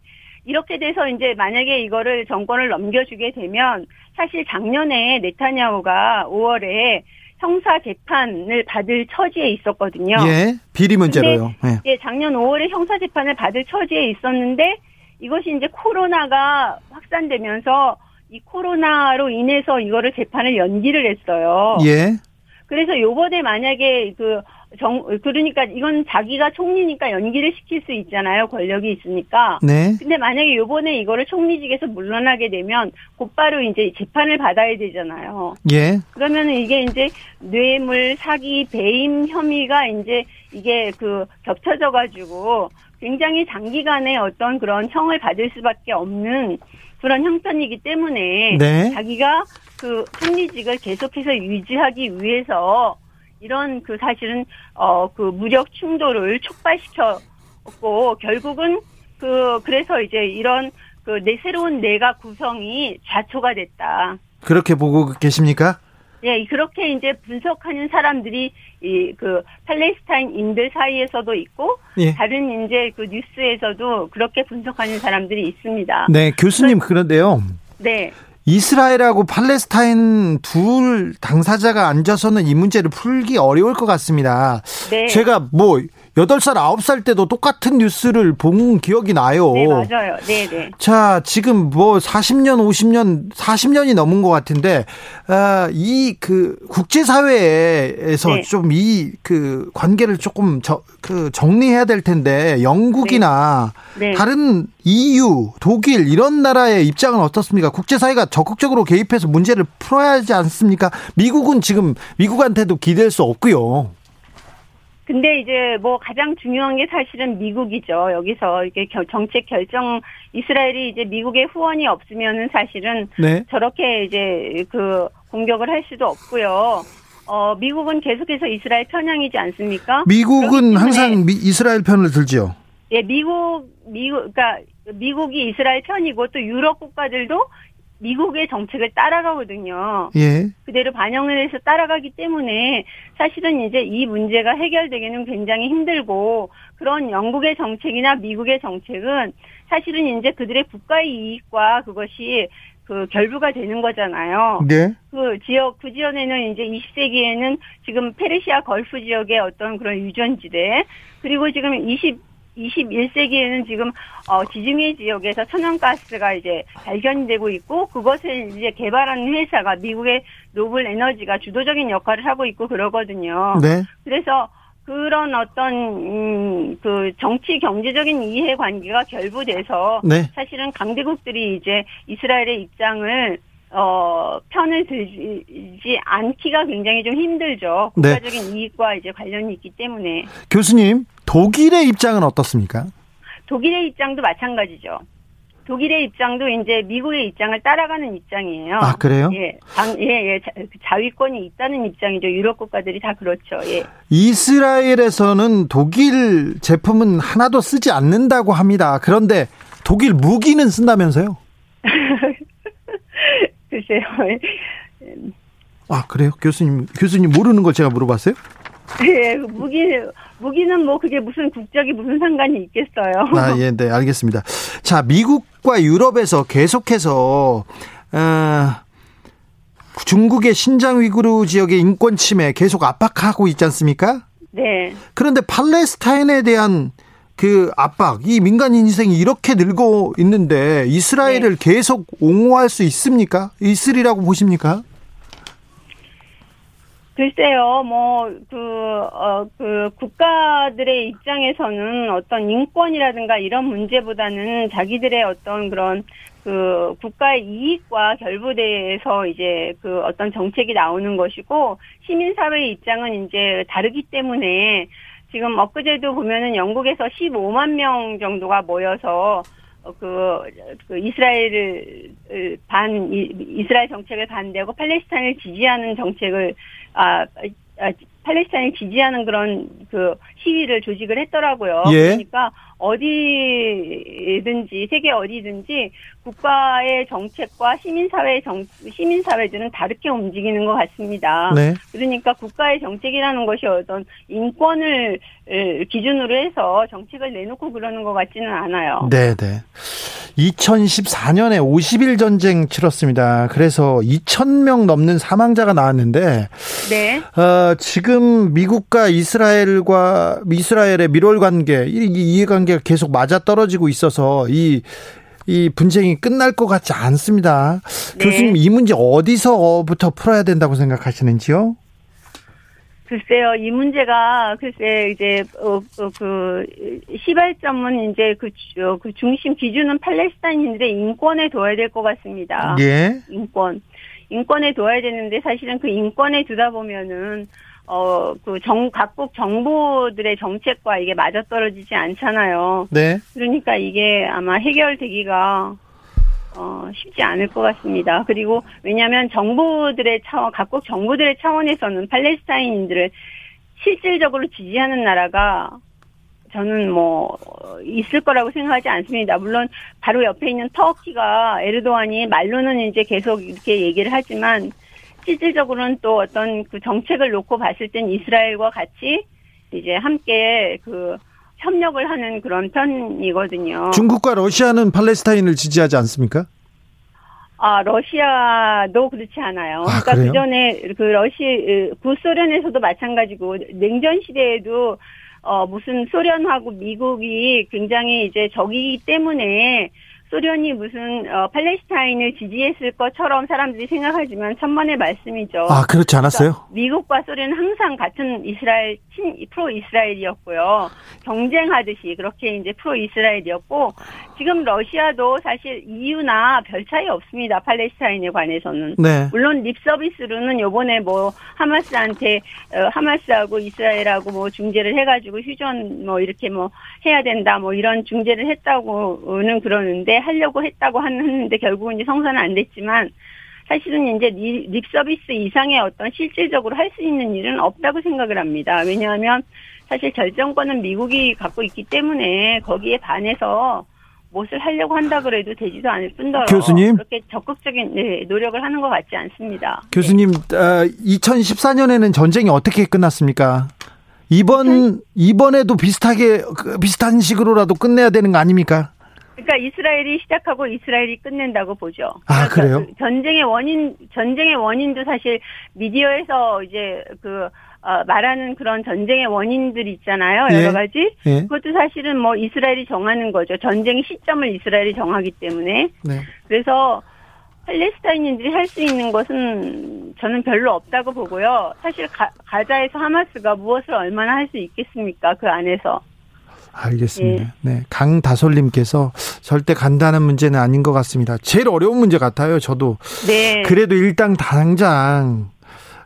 이렇게 돼서 이제 만약에 이거를 정권을 넘겨주게 되면 사실 작년에 네타냐후가 오월에 형사 재판을 받을 처지에 있었거든요. 예, 비리 문제로요. 예. 예, 작년 오월에 형사 재판을 받을 처지에 있었는데 이것이 이제 코로나가 확산되면서 이 코로나로 인해서 이거를 재판을 연기를 했어요. 예. 그래서 요번에 만약에 그 정, 그러니까 이건 자기가 총리니까 연기를 시킬 수 있잖아요. 권력이 있으니까. 네. 근데 만약에 요번에 이거를 총리직에서 물러나게 되면 곧바로 이제 재판을 받아야 되잖아요. 예. 그러면은 이게 이제 뇌물, 사기, 배임 혐의가 이제 이게 그 겹쳐져가지고 굉장히 장기간의 어떤 그런 형을 받을 수밖에 없는 그런 형편이기 때문에. 네. 자기가 그 총리직을 계속해서 유지하기 위해서 이런 그 사실은 어 그 무력 충돌을 촉발시켰고 결국은 그 그래서 이제 이런 그 내 새로운 내각 구성이 좌초가 됐다. 그렇게 보고 계십니까? 예, 그렇게 이제 분석하는 사람들이 이 그 팔레스타인인들 사이에서도 있고 예. 다른 이제 그 뉴스에서도 그렇게 분석하는 사람들이 있습니다. 네, 교수님 그런데요. 네. 이스라엘하고 팔레스타인 둘 당사자가 앉아서는 이 문제를 풀기 어려울 것 같습니다. 네. 제가 뭐 여덟 살, 아홉 살 때도 똑같은 뉴스를 본 기억이 나요. 네, 맞아요. 네, 네. 자, 지금 뭐 사십 년, 오십 년, 사십 년이 넘은 것 같은데, 아, 이 그 국제사회에서 네. 좀 이 그 관계를 조금 저, 그 정리해야 될 텐데, 영국이나 네. 네. 다른 이유, 독일 이런 나라의 입장은 어떻습니까? 국제사회가 적극적으로 개입해서 문제를 풀어야 하지 않습니까? 미국은 지금 미국한테도 기댈 수 없고요. 근데 이제 뭐 가장 중요한 게 사실은 미국이죠. 여기서 이게 정책 결정, 이스라엘이 이제 미국의 후원이 없으면은 사실은 네. 저렇게 이제 그 공격을 할 수도 없고요. 어, 미국은 계속해서 이스라엘 편향이지 않습니까? 미국은 항상 미, 이스라엘 편을 들지요. 예, 미국, 미국, 그러니까 미국이 이스라엘 편이고 또 유럽 국가들도 미국의 정책을 따라가거든요. 예. 그대로 반영을 해서 따라가기 때문에 사실은 이제 이 문제가 해결되기는 굉장히 힘들고 그런 영국의 정책이나 미국의 정책은 사실은 이제 그들의 국가의 이익과 그것이 그 결부가 되는 거잖아요. 네. 그 지역, 그 지역에는 이제 이십 세기에는 지금 페르시아 걸프 지역의 어떤 그런 유전지대 그리고 지금 이십 이십일 세기에는 지금 어 지중해 지역에서 천연가스가 이제 발견되고 있고 그것을 이제 개발하는 회사가 미국의 노블 에너지가 주도적인 역할을 하고 있고 그러거든요. 네. 그래서 그런 어떤 음, 그 정치 경제적인 이해 관계가 결부돼서 네. 사실은 강대국들이 이제 이스라엘의 입장을 어 편을 들지 않기가 굉장히 좀 힘들죠. 국가적인 네. 이익과 이제 관련이 있기 때문에. 교수님, 독일의 입장은 어떻습니까? 독일의 입장도 마찬가지죠. 독일의 입장도 이제 미국의 입장을 따라가는 입장이에요. 아, 그래요? 예, 당, 예, 예. 자, 자위권이 있다는 입장이죠. 유럽 국가들이 다 그렇죠. 예. 이스라엘에서는 독일 제품은 하나도 쓰지 않는다고 합니다. 그런데 독일 무기는 쓴다면서요? 글쎄요. 아, 그래요? 교수님, 교수님 모르는 걸 제가 물어봤어요? 네, 무기, 무기는 뭐 그게 무슨 국적이 무슨 상관이 있겠어요. 아, 예, 네, 알겠습니다. 자, 미국과 유럽에서 계속해서, 어, 중국의 신장 위구르 지역의 인권 침해 계속 압박하고 있지 않습니까? 네. 그런데 팔레스타인에 대한 그 압박, 이 민간인 희생이 이렇게 늘고 있는데 이스라엘을 네. 계속 옹호할 수 있습니까? 있으리라고 보십니까? 글쎄요, 뭐, 그, 어, 그, 국가들의 입장에서는 어떤 인권이라든가 이런 문제보다는 자기들의 어떤 그런, 그, 국가의 이익과 결부돼서 이제 그 어떤 정책이 나오는 것이고, 시민사회의 입장은 이제 다르기 때문에, 지금 엊그제도 보면은 영국에서 십오만 명 정도가 모여서, 그, 그 이스라엘을 반 이스라엘 정책을 반대하고 팔레스타인을 지지하는 정책을 아, 아 팔레스타인을 지지하는 그런 그 시위를 조직을 했더라고요. 예. 그러니까 어디든지 세계 어디든지 국가의 정책과 시민사회의 정 시민사회들은 다르게 움직이는 것 같습니다. 네. 그러니까 국가의 정책이라는 것이 어떤 인권을 기준으로 해서 정책을 내놓고 그러는 것 같지는 않아요. 네, 네. 이천십사 년에 오십일 전쟁 치렀습니다. 그래서 이천 명 넘는 사망자가 나왔는데, 네. 어, 지금 미국과 이스라엘과 이스라엘의 밀월 관계, 이 이해관계가 계속 맞아떨어지고 있어서 이, 이 분쟁이 끝날 것 같지 않습니다. 네. 교수님, 이 문제 어디서부터 풀어야 된다고 생각하시는지요? 글쎄요, 이 문제가, 글쎄, 이제, 어, 어, 그, 시발점은 이제 그, 어, 그 중심 기준은 팔레스타인인데 인권에 둬야 될 것 같습니다. 예. 인권. 인권에 둬야 되는데 사실은 그 인권에 두다 보면은, 어, 그 정, 각국 정부들의 정책과 이게 맞아떨어지지 않잖아요. 네. 그러니까 이게 아마 해결되기가, 어, 쉽지 않을 것 같습니다. 그리고 왜냐하면 정부들의 차원, 각국 정부들의 차원에서는 팔레스타인인들을 실질적으로 지지하는 나라가 저는 뭐 있을 거라고 생각하지 않습니다. 물론 바로 옆에 있는 터키가 에르도안이 말로는 이제 계속 이렇게 얘기를 하지만 실질적으로는 또 어떤 그 정책을 놓고 봤을 땐 이스라엘과 같이 이제 함께 그 협력을 하는 그런 편이거든요. 중국과 러시아는 팔레스타인을 지지하지 않습니까? 아, 러시아도 그렇지 않아요. 아, 그러니까 그래요? 그전에 그 러시 구소련에서도 마찬가지고 냉전 시대에도 어 무슨 소련하고 미국이 굉장히 이제 적이기 때문에 소련이 무슨 어, 팔레스타인을 지지했을 것처럼 사람들이 생각하지만 천만의 말씀이죠. 아, 그렇지 않았어요? 그러니까 미국과 소련은 항상 같은 이스라엘 친 프로 이스라엘이었고요. 경쟁하듯이 그렇게 이제 프로 이스라엘이었고 지금 러시아도 사실 이유나 별 차이 없습니다. 팔레스타인에 관해서는. 네. 물론 립서비스로는 요번에 뭐 하마스한테 어, 하마스하고 이스라엘하고 뭐 중재를 해 가지고 휴전 뭐 이렇게 뭐 해야 된다 뭐 이런 중재를 했다고는 그러는데 하려고 했다고 하는데 결국은 이제 성사는 안 됐지만 사실은 이제 립 서비스 이상의 어떤 실질적으로 할 수 있는 일은 없다고 생각을 합니다. 왜냐하면 사실 결정권은 미국이 갖고 있기 때문에 거기에 반해서 무엇을 하려고 한다 그래도 되지도 않을 뿐더러 교수님. 그렇게 적극적인 노력을 하는 것 같지 않습니다. 교수님, 네. 이천십사 년에는 전쟁이 어떻게 끝났습니까? 이번 이번에도 비슷하게 비슷한 식으로라도 끝내야 되는 거 아닙니까? 그러니까 이스라엘이 시작하고 이스라엘이 끝낸다고 보죠. 아, 그래요? 그러니까 전쟁의 원인, 전쟁의 원인도 사실 미디어에서 이제 그 어, 말하는 그런 전쟁의 원인들 있잖아요. 여러 예. 가지. 예. 그것도 사실은 뭐 이스라엘이 정하는 거죠. 전쟁의 시점을 이스라엘이 정하기 때문에. 네. 그래서 팔레스타인인들이 할 수 있는 것은 저는 별로 없다고 보고요. 사실 가, 가자에서 하마스가 무엇을 얼마나 할 수 있겠습니까? 그 안에서. 알겠습니다. 네. 네. 강다솔님께서 절대 간단한 문제는 아닌 것 같습니다. 제일 어려운 문제 같아요, 저도. 네. 그래도 일단 당장,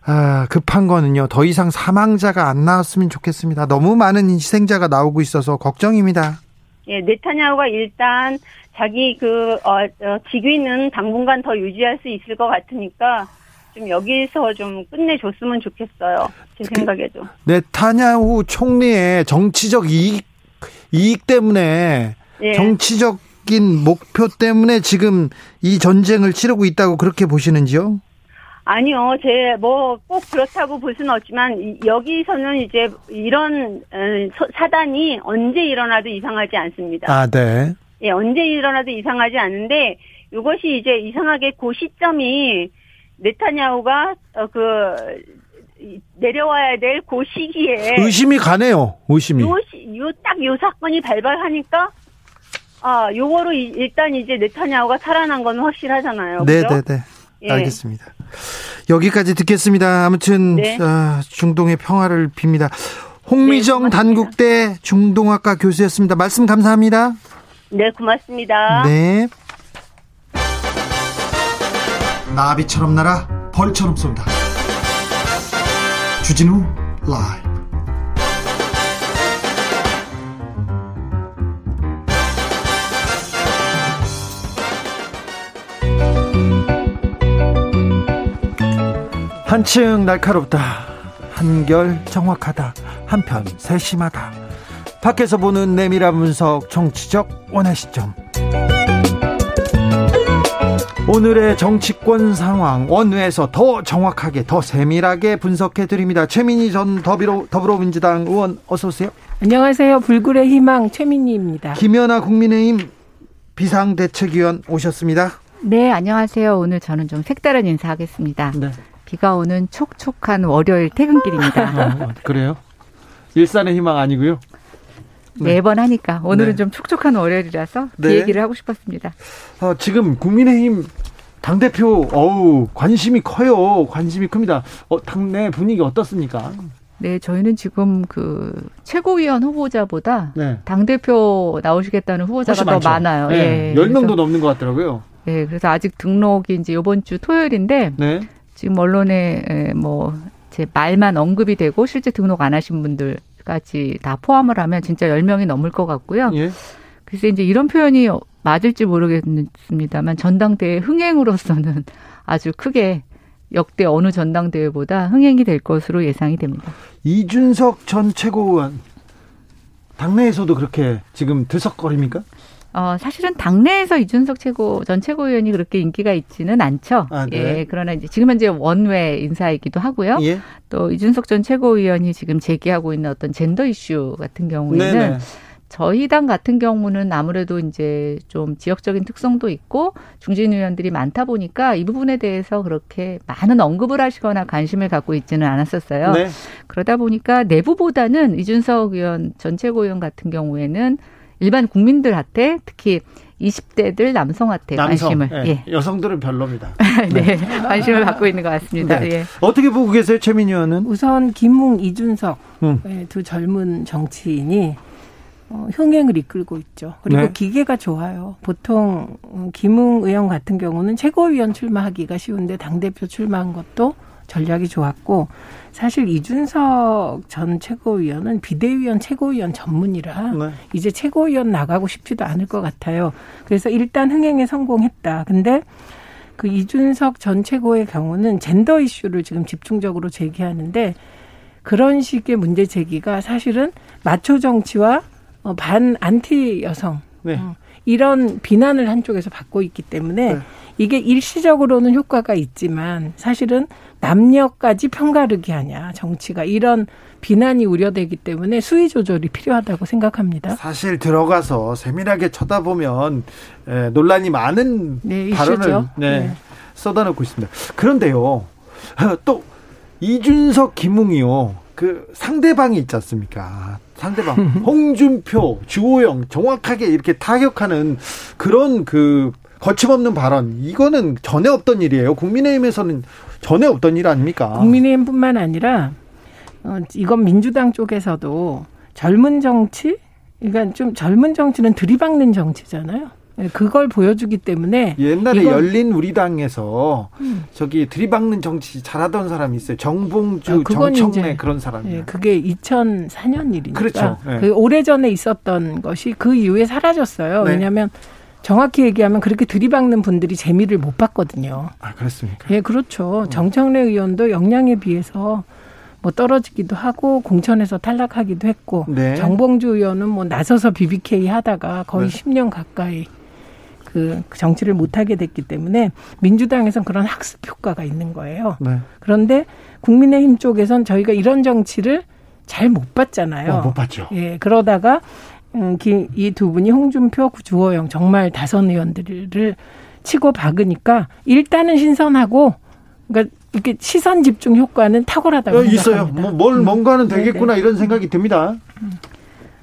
아, 급한 거는요, 더 이상 사망자가 안 나왔으면 좋겠습니다. 너무 많은 희생자가 나오고 있어서 걱정입니다. 예, 네타냐후가 일단 자기 그, 어, 어, 직위는 당분간 더 유지할 수 있을 것 같으니까, 좀 여기서 좀 끝내줬으면 좋겠어요. 제 생각에도. 그, 네타냐후 총리의 정치적 이익 이익 때문에 예. 정치적인 목표 때문에 지금 이 전쟁을 치르고 있다고 그렇게 보시는지요? 아니요, 제 뭐 꼭 그렇다고 볼 수는 없지만 여기서는 이제 이런 사단이 언제 일어나도 이상하지 않습니다. 아, 네. 예, 언제 일어나도 이상하지 않은데 이것이 이제 이상하게 그 시점이 네타냐후가 그 내려와야 될 그 시기에 의심이 가네요. 의심이. 요 요 딱 요 사건이 발발하니까. 아, 요거로 일단 이제 네타냐후가 살아난 건 확실하잖아요. 네, 네, 네. 알겠습니다. 여기까지 듣겠습니다. 아무튼 네. 아, 중동의 평화를 빕니다. 홍미정 네, 단국대 중동학과 교수였습니다. 말씀 감사합니다. 네, 고맙습니다. 네. 나비처럼 날아 벌처럼 쏜다. 주진우 라이브. 한층 날카롭다, 한결 정확하다, 한편 세심하다. 밖에서 보는 내밀한 분석, 정치적 원의 시점. 오늘의 정치권 상황 원외에서 더 정확하게, 더 세밀하게 분석해드립니다. 최민희 전 더불어, 더불어민주당 의원 어서 오세요. 안녕하세요. 불굴의 희망 최민희입니다. 김연아 국민의힘 비상대책위원 오셨습니다. 네, 안녕하세요. 오늘 저는 좀 색다른 인사하겠습니다. 네. 비가 오는 촉촉한 월요일 퇴근길입니다. 어, 그래요? 일산의 희망 아니고요? 네. 매번 하니까 오늘은 네. 좀 촉촉한 월요일이라서 네. 그 얘기를 하고 싶었습니다. 어, 지금 국민의힘 당대표 어우 관심이 커요. 관심이 큽니다. 어, 당내 분위기 어떻습니까? 네, 저희는 지금 그 최고위원 후보자보다 네. 당대표 나오시겠다는 후보자가 더 많죠. 많아요. 네. 예, 열 명도 넘는 것 같더라고요. 네, 그래서 아직 등록이 이제 이번 주 토요일인데 네. 지금 언론에 뭐 제 말만 언급이 되고 실제 등록 안 하신 분들까지 다 포함을 하면 진짜 열 명이 넘을 것 같고요. 예. 글쎄 이제 이런 표현이 맞을지 모르겠습니다만 전당대회 흥행으로서는 아주 크게 역대 어느 전당대회보다 흥행이 될 것으로 예상이 됩니다. 이준석 전 최고위원 당내에서도 그렇게 지금 들썩거립니까? 어, 사실은 당내에서 이준석 최고, 전 최고위원이 그렇게 인기가 있지는 않죠. 아, 네. 예, 그러나 이제 지금 현재 원외 인사이기도 하고요. 예. 또 이준석 전 최고위원이 지금 제기하고 있는 어떤 젠더 이슈 같은 경우에는 네네. 저희 당 같은 경우는 아무래도 이제 좀 지역적인 특성도 있고 중진 의원들이 많다 보니까 이 부분에 대해서 그렇게 많은 언급을 하시거나 관심을 갖고 있지는 않았었어요. 네. 그러다 보니까 내부보다는 이준석 의원, 전 최고위원 같은 경우에는 일반 국민들한테 특히 이십 대들 남성한테 남성, 관심을. 예. 예. 여성들은 별로입니다. 네. 네. 관심을 받고 있는 것 같습니다. 네. 예. 어떻게 보고 계세요? 최민희 의원은? 우선 김웅, 이준석 음. 두 젊은 정치인이 흥행을 이끌고 있죠. 그리고 네. 기계가 좋아요. 보통 김웅 의원 같은 경우는 최고위원 출마하기가 쉬운데 당대표 출마한 것도 전략이 좋았고 사실 이준석 전 최고위원은 비대위원 최고위원 전문이라 네. 이제 최고위원 나가고 싶지도 않을 것 같아요. 그래서 일단 흥행에 성공했다. 근데 그 이준석 전 최고의 경우는 젠더 이슈를 지금 집중적으로 제기하는데 그런 식의 문제 제기가 사실은 마초 정치와 반 안티 여성 네. 이런 비난을 한쪽에서 받고 있기 때문에 네. 이게 일시적으로는 효과가 있지만 사실은 남녀까지 편가르기 하냐 정치가 이런 비난이 우려되기 때문에 수위 조절이 필요하다고 생각합니다. 사실 들어가서 세밀하게 쳐다보면 논란이 많은 네, 발언을 네, 네. 쏟아놓고 있습니다. 그런데요. 또 이준석 김웅이요. 그 상대방이 있지 않습니까? 상대방 홍준표, 주호영 정확하게 이렇게 타격하는 그런 그 거침없는 발언 이거는 전에 없던 일이에요. 국민의힘에서는 전에 없던 일 아닙니까? 국민의힘뿐만 아니라 이건 민주당 쪽에서도 젊은 정치, 그러니까 좀 젊은 정치는 들이박는 정치잖아요. 그걸 보여주기 때문에 옛날에 열린 우리 당에서 음. 저기 들이박는 정치 잘하던 사람이 있어요. 정봉주, 아, 정청래 이제, 그런 사람이요. 예, 그게 이천사 년 일이니까 그렇죠. 예. 그 오래전에 있었던 것이 그 이후에 사라졌어요. 네. 왜냐하면 정확히 얘기하면 그렇게 들이박는 분들이 재미를 못 봤거든요. 아, 그렇습니까? 예, 그렇죠. 정청래 의원도 역량에 비해서 뭐 떨어지기도 하고 공천에서 탈락하기도 했고 네. 정봉주 의원은 뭐 나서서 비비케이 하다가 거의 네. 십 년 가까이 그 정치를 못하게 됐기 때문에 민주당에선 그런 학습 효과가 있는 거예요. 네. 그런데 국민의힘 쪽에선 저희가 이런 정치를 잘 못 봤잖아요. 어, 못 봤죠. 예, 그러다가 이 두 분이 홍준표, 주호영 정말 다선 의원들을 치고 박으니까 일단은 신선하고 그러니까 이렇게 시선 집중 효과는 탁월하다고 있어요. 생각합니다. 있어요. 뭐, 뭘 뭔가는 되겠구나 네네. 이런 생각이 듭니다. 음.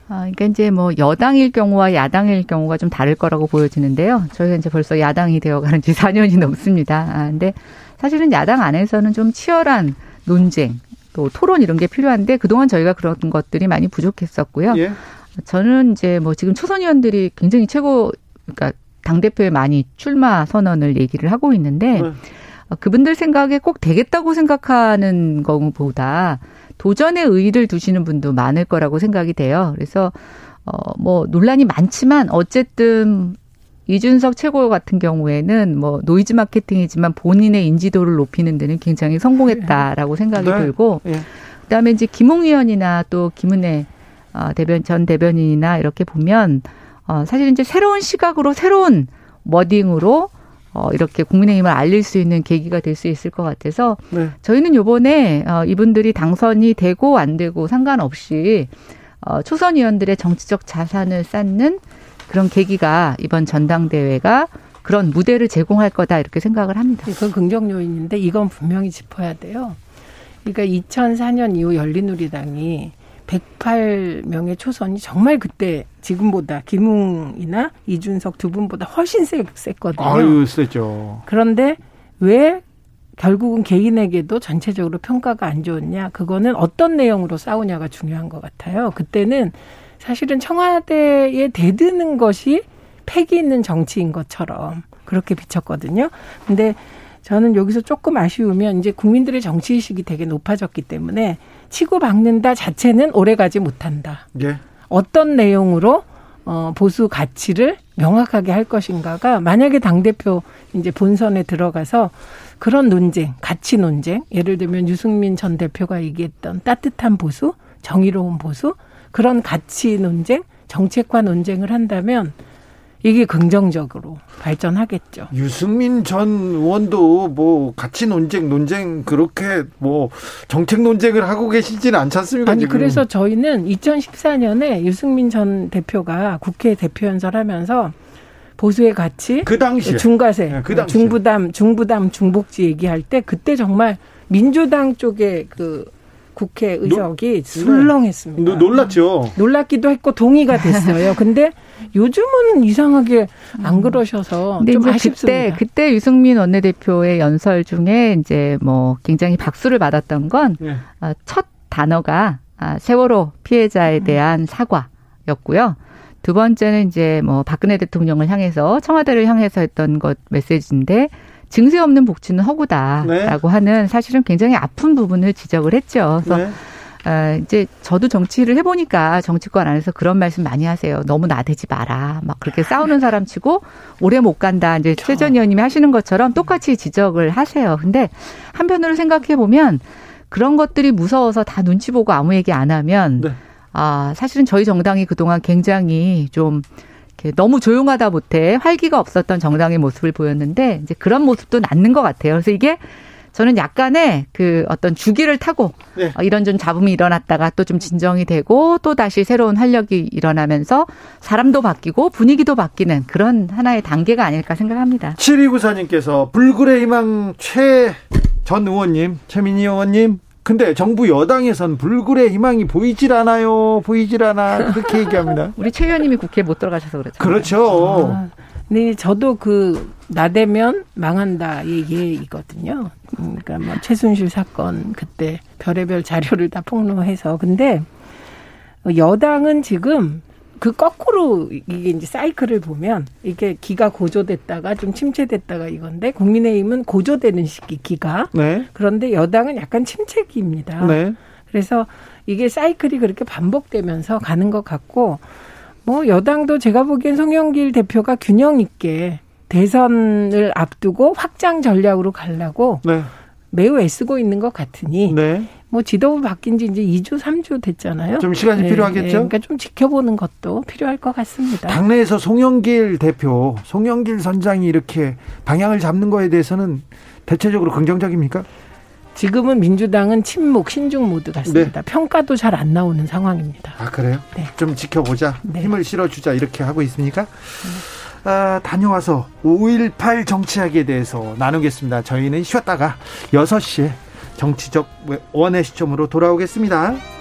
아, 그러니까 이제 뭐 여당일 경우와 야당일 경우가 좀 다를 거라고 보여지는데요. 저희가 이제 벌써 야당이 되어가는 지 사 년이 넘습니다. 아, 근데 사실은 야당 안에서는 좀 치열한 논쟁, 또 토론 이런 게 필요한데 그동안 저희가 그런 것들이 많이 부족했었고요. 예. 저는 이제 뭐 지금 초선 의원들이 굉장히 최고, 그러니까 당대표에 많이 출마 선언을 얘기를 하고 있는데 네. 그분들 생각에 꼭 되겠다고 생각하는 것보다 도전의 의의를 두시는 분도 많을 거라고 생각이 돼요. 그래서 어 뭐 논란이 많지만 어쨌든 이준석 최고 같은 경우에는 뭐 노이즈 마케팅이지만 본인의 인지도를 높이는 데는 굉장히 성공했다라고 생각이 네. 들고 네. 그다음에 이제 김웅 의원이나 또 김은혜 대변 전 대변인이나 이렇게 보면 어 사실 이제 새로운 시각으로 새로운 워딩으로 어 이렇게 국민의힘을 알릴 수 있는 계기가 될 수 있을 것 같아서 네. 저희는 이번에 어 이분들이 당선이 되고 안 되고 상관없이 어 초선 의원들의 정치적 자산을 쌓는 그런 계기가 이번 전당대회가 그런 무대를 제공할 거다 이렇게 생각을 합니다. 그건 긍정 요인인데 이건 분명히 짚어야 돼요. 그러니까 이천사 년 이후 열린우리당이 백여덟 명의 초선이 정말 그때 지금보다 김웅이나 이준석 두 분보다 훨씬 세, 셌거든요. 아유, 셌죠. 그런데 왜 결국은 개인에게도 전체적으로 평가가 안 좋았냐. 그거는 어떤 내용으로 싸우냐가 중요한 것 같아요. 그때는 사실은 청와대에 대드는 것이 패기 있는 정치인 것처럼 그렇게 비쳤거든요. 근데 저는 여기서 조금 아쉬우면 이제 국민들의 정치의식이 되게 높아졌기 때문에 치고 박는다 자체는 오래가지 못한다. 예. 어떤 내용으로 보수 가치를 명확하게 할 것인가가 만약에 당대표 이제 본선에 들어가서 그런 논쟁, 가치 논쟁, 예를 들면 유승민 전 대표가 얘기했던 따뜻한 보수, 정의로운 보수, 그런 가치 논쟁, 정책화 논쟁을 한다면 이게 긍정적으로 발전하겠죠. 유승민 전 의원도 뭐 같이 논쟁 논쟁 그렇게 뭐 정책 논쟁을 하고 계시지는 않지 않습니까? 아니 지금. 그래서 저희는 이천십사 년에 유승민 전 대표가 국회 대표연설하면서 보수의 가치, 그 당시에 중과세, 네, 그 당시에. 중부담, 중부담, 중복지 얘기할 때 그때 정말 민주당 쪽에 그 국회 의석이 술렁했습니다. 네. 놀랐죠. 놀랐기도 했고 동의가 됐어요. 근데 요즘은 이상하게 안 그러셔서 음. 좀 아쉽습니다. 그때, 그때 유승민 원내대표의 연설 중에 이제 뭐 굉장히 박수를 받았던 건 첫 네. 단어가 세월호 피해자에 대한 사과였고요. 두 번째는 이제 뭐 박근혜 대통령을 향해서 청와대를 향해서 했던 것 메시지인데. 증세 없는 복지는 허구다라고 네. 하는 사실은 굉장히 아픈 부분을 지적을 했죠. 그래서 네. 어, 이제 저도 정치를 해보니까 정치권 안에서 그런 말씀 많이 하세요. 너무 나대지 마라. 막 그렇게 싸우는 사람 치고 오래 못 간다. 이제 최 전 의원님이 하시는 것처럼 똑같이 지적을 하세요. 근데 한편으로 생각해 보면 그런 것들이 무서워서 다 눈치 보고 아무 얘기 안 하면 네. 아, 사실은 저희 정당이 그동안 굉장히 좀 너무 조용하다 못해 활기가 없었던 정당의 모습을 보였는데 이제 그런 모습도 낫는 것 같아요. 그래서 이게 저는 약간의 그 어떤 주기를 타고 네. 이런 좀 잡음이 일어났다가 또 좀 진정이 되고 또 다시 새로운 활력이 일어나면서 사람도 바뀌고 분위기도 바뀌는 그런 하나의 단계가 아닐까 생각합니다. 칠이구사님께서 불굴의 희망 최 전 의원님, 최민희 의원님. 근데 정부 여당에선 불굴의 희망이 보이질 않아요. 보이질 않아. 그렇게 얘기합니다. 우리 최 의원님이 국회에 못 들어가셔서 그렇죠. 그렇죠. 아, 네, 저도 그 나대면 망한다 이 얘기거든요. 그러니까 뭐 최순실 사건 그때 별의별 자료를 다 폭로해서. 근데 여당은 지금 그 거꾸로 이게 이제 사이클을 보면 이게 기가 고조됐다가 좀 침체됐다가 이건데 국민의힘은 고조되는 시기 기가 네. 그런데 여당은 약간 침체기입니다. 네. 그래서 이게 사이클이 그렇게 반복되면서 가는 것 같고 뭐 여당도 제가 보기엔 송영길 대표가 균형 있게 대선을 앞두고 확장 전략으로 가려고 네. 매우 애쓰고 있는 것 같으니 네. 뭐 지도부 바뀐 지 이제 이 주, 삼 주 됐잖아요. 좀 시간이 네, 필요하겠죠? 네, 그러니까 좀 지켜보는 것도 필요할 것 같습니다. 당내에서 송영길 대표, 송영길 선장이 이렇게 방향을 잡는 거에 대해서는 대체적으로 긍정적입니까? 지금은 민주당은 침묵, 신중 모드 같습니다. 네. 평가도 잘 안 나오는 상황입니다. 아, 그래요? 네. 좀 지켜보자, 네. 힘을 실어주자 이렇게 하고 있습니까? 네. 아, 다녀와서 오일팔 정치학에 대해서 나누겠습니다. 저희는 쉬었다가 여섯 시에 정치적 원의 시점으로 돌아오겠습니다.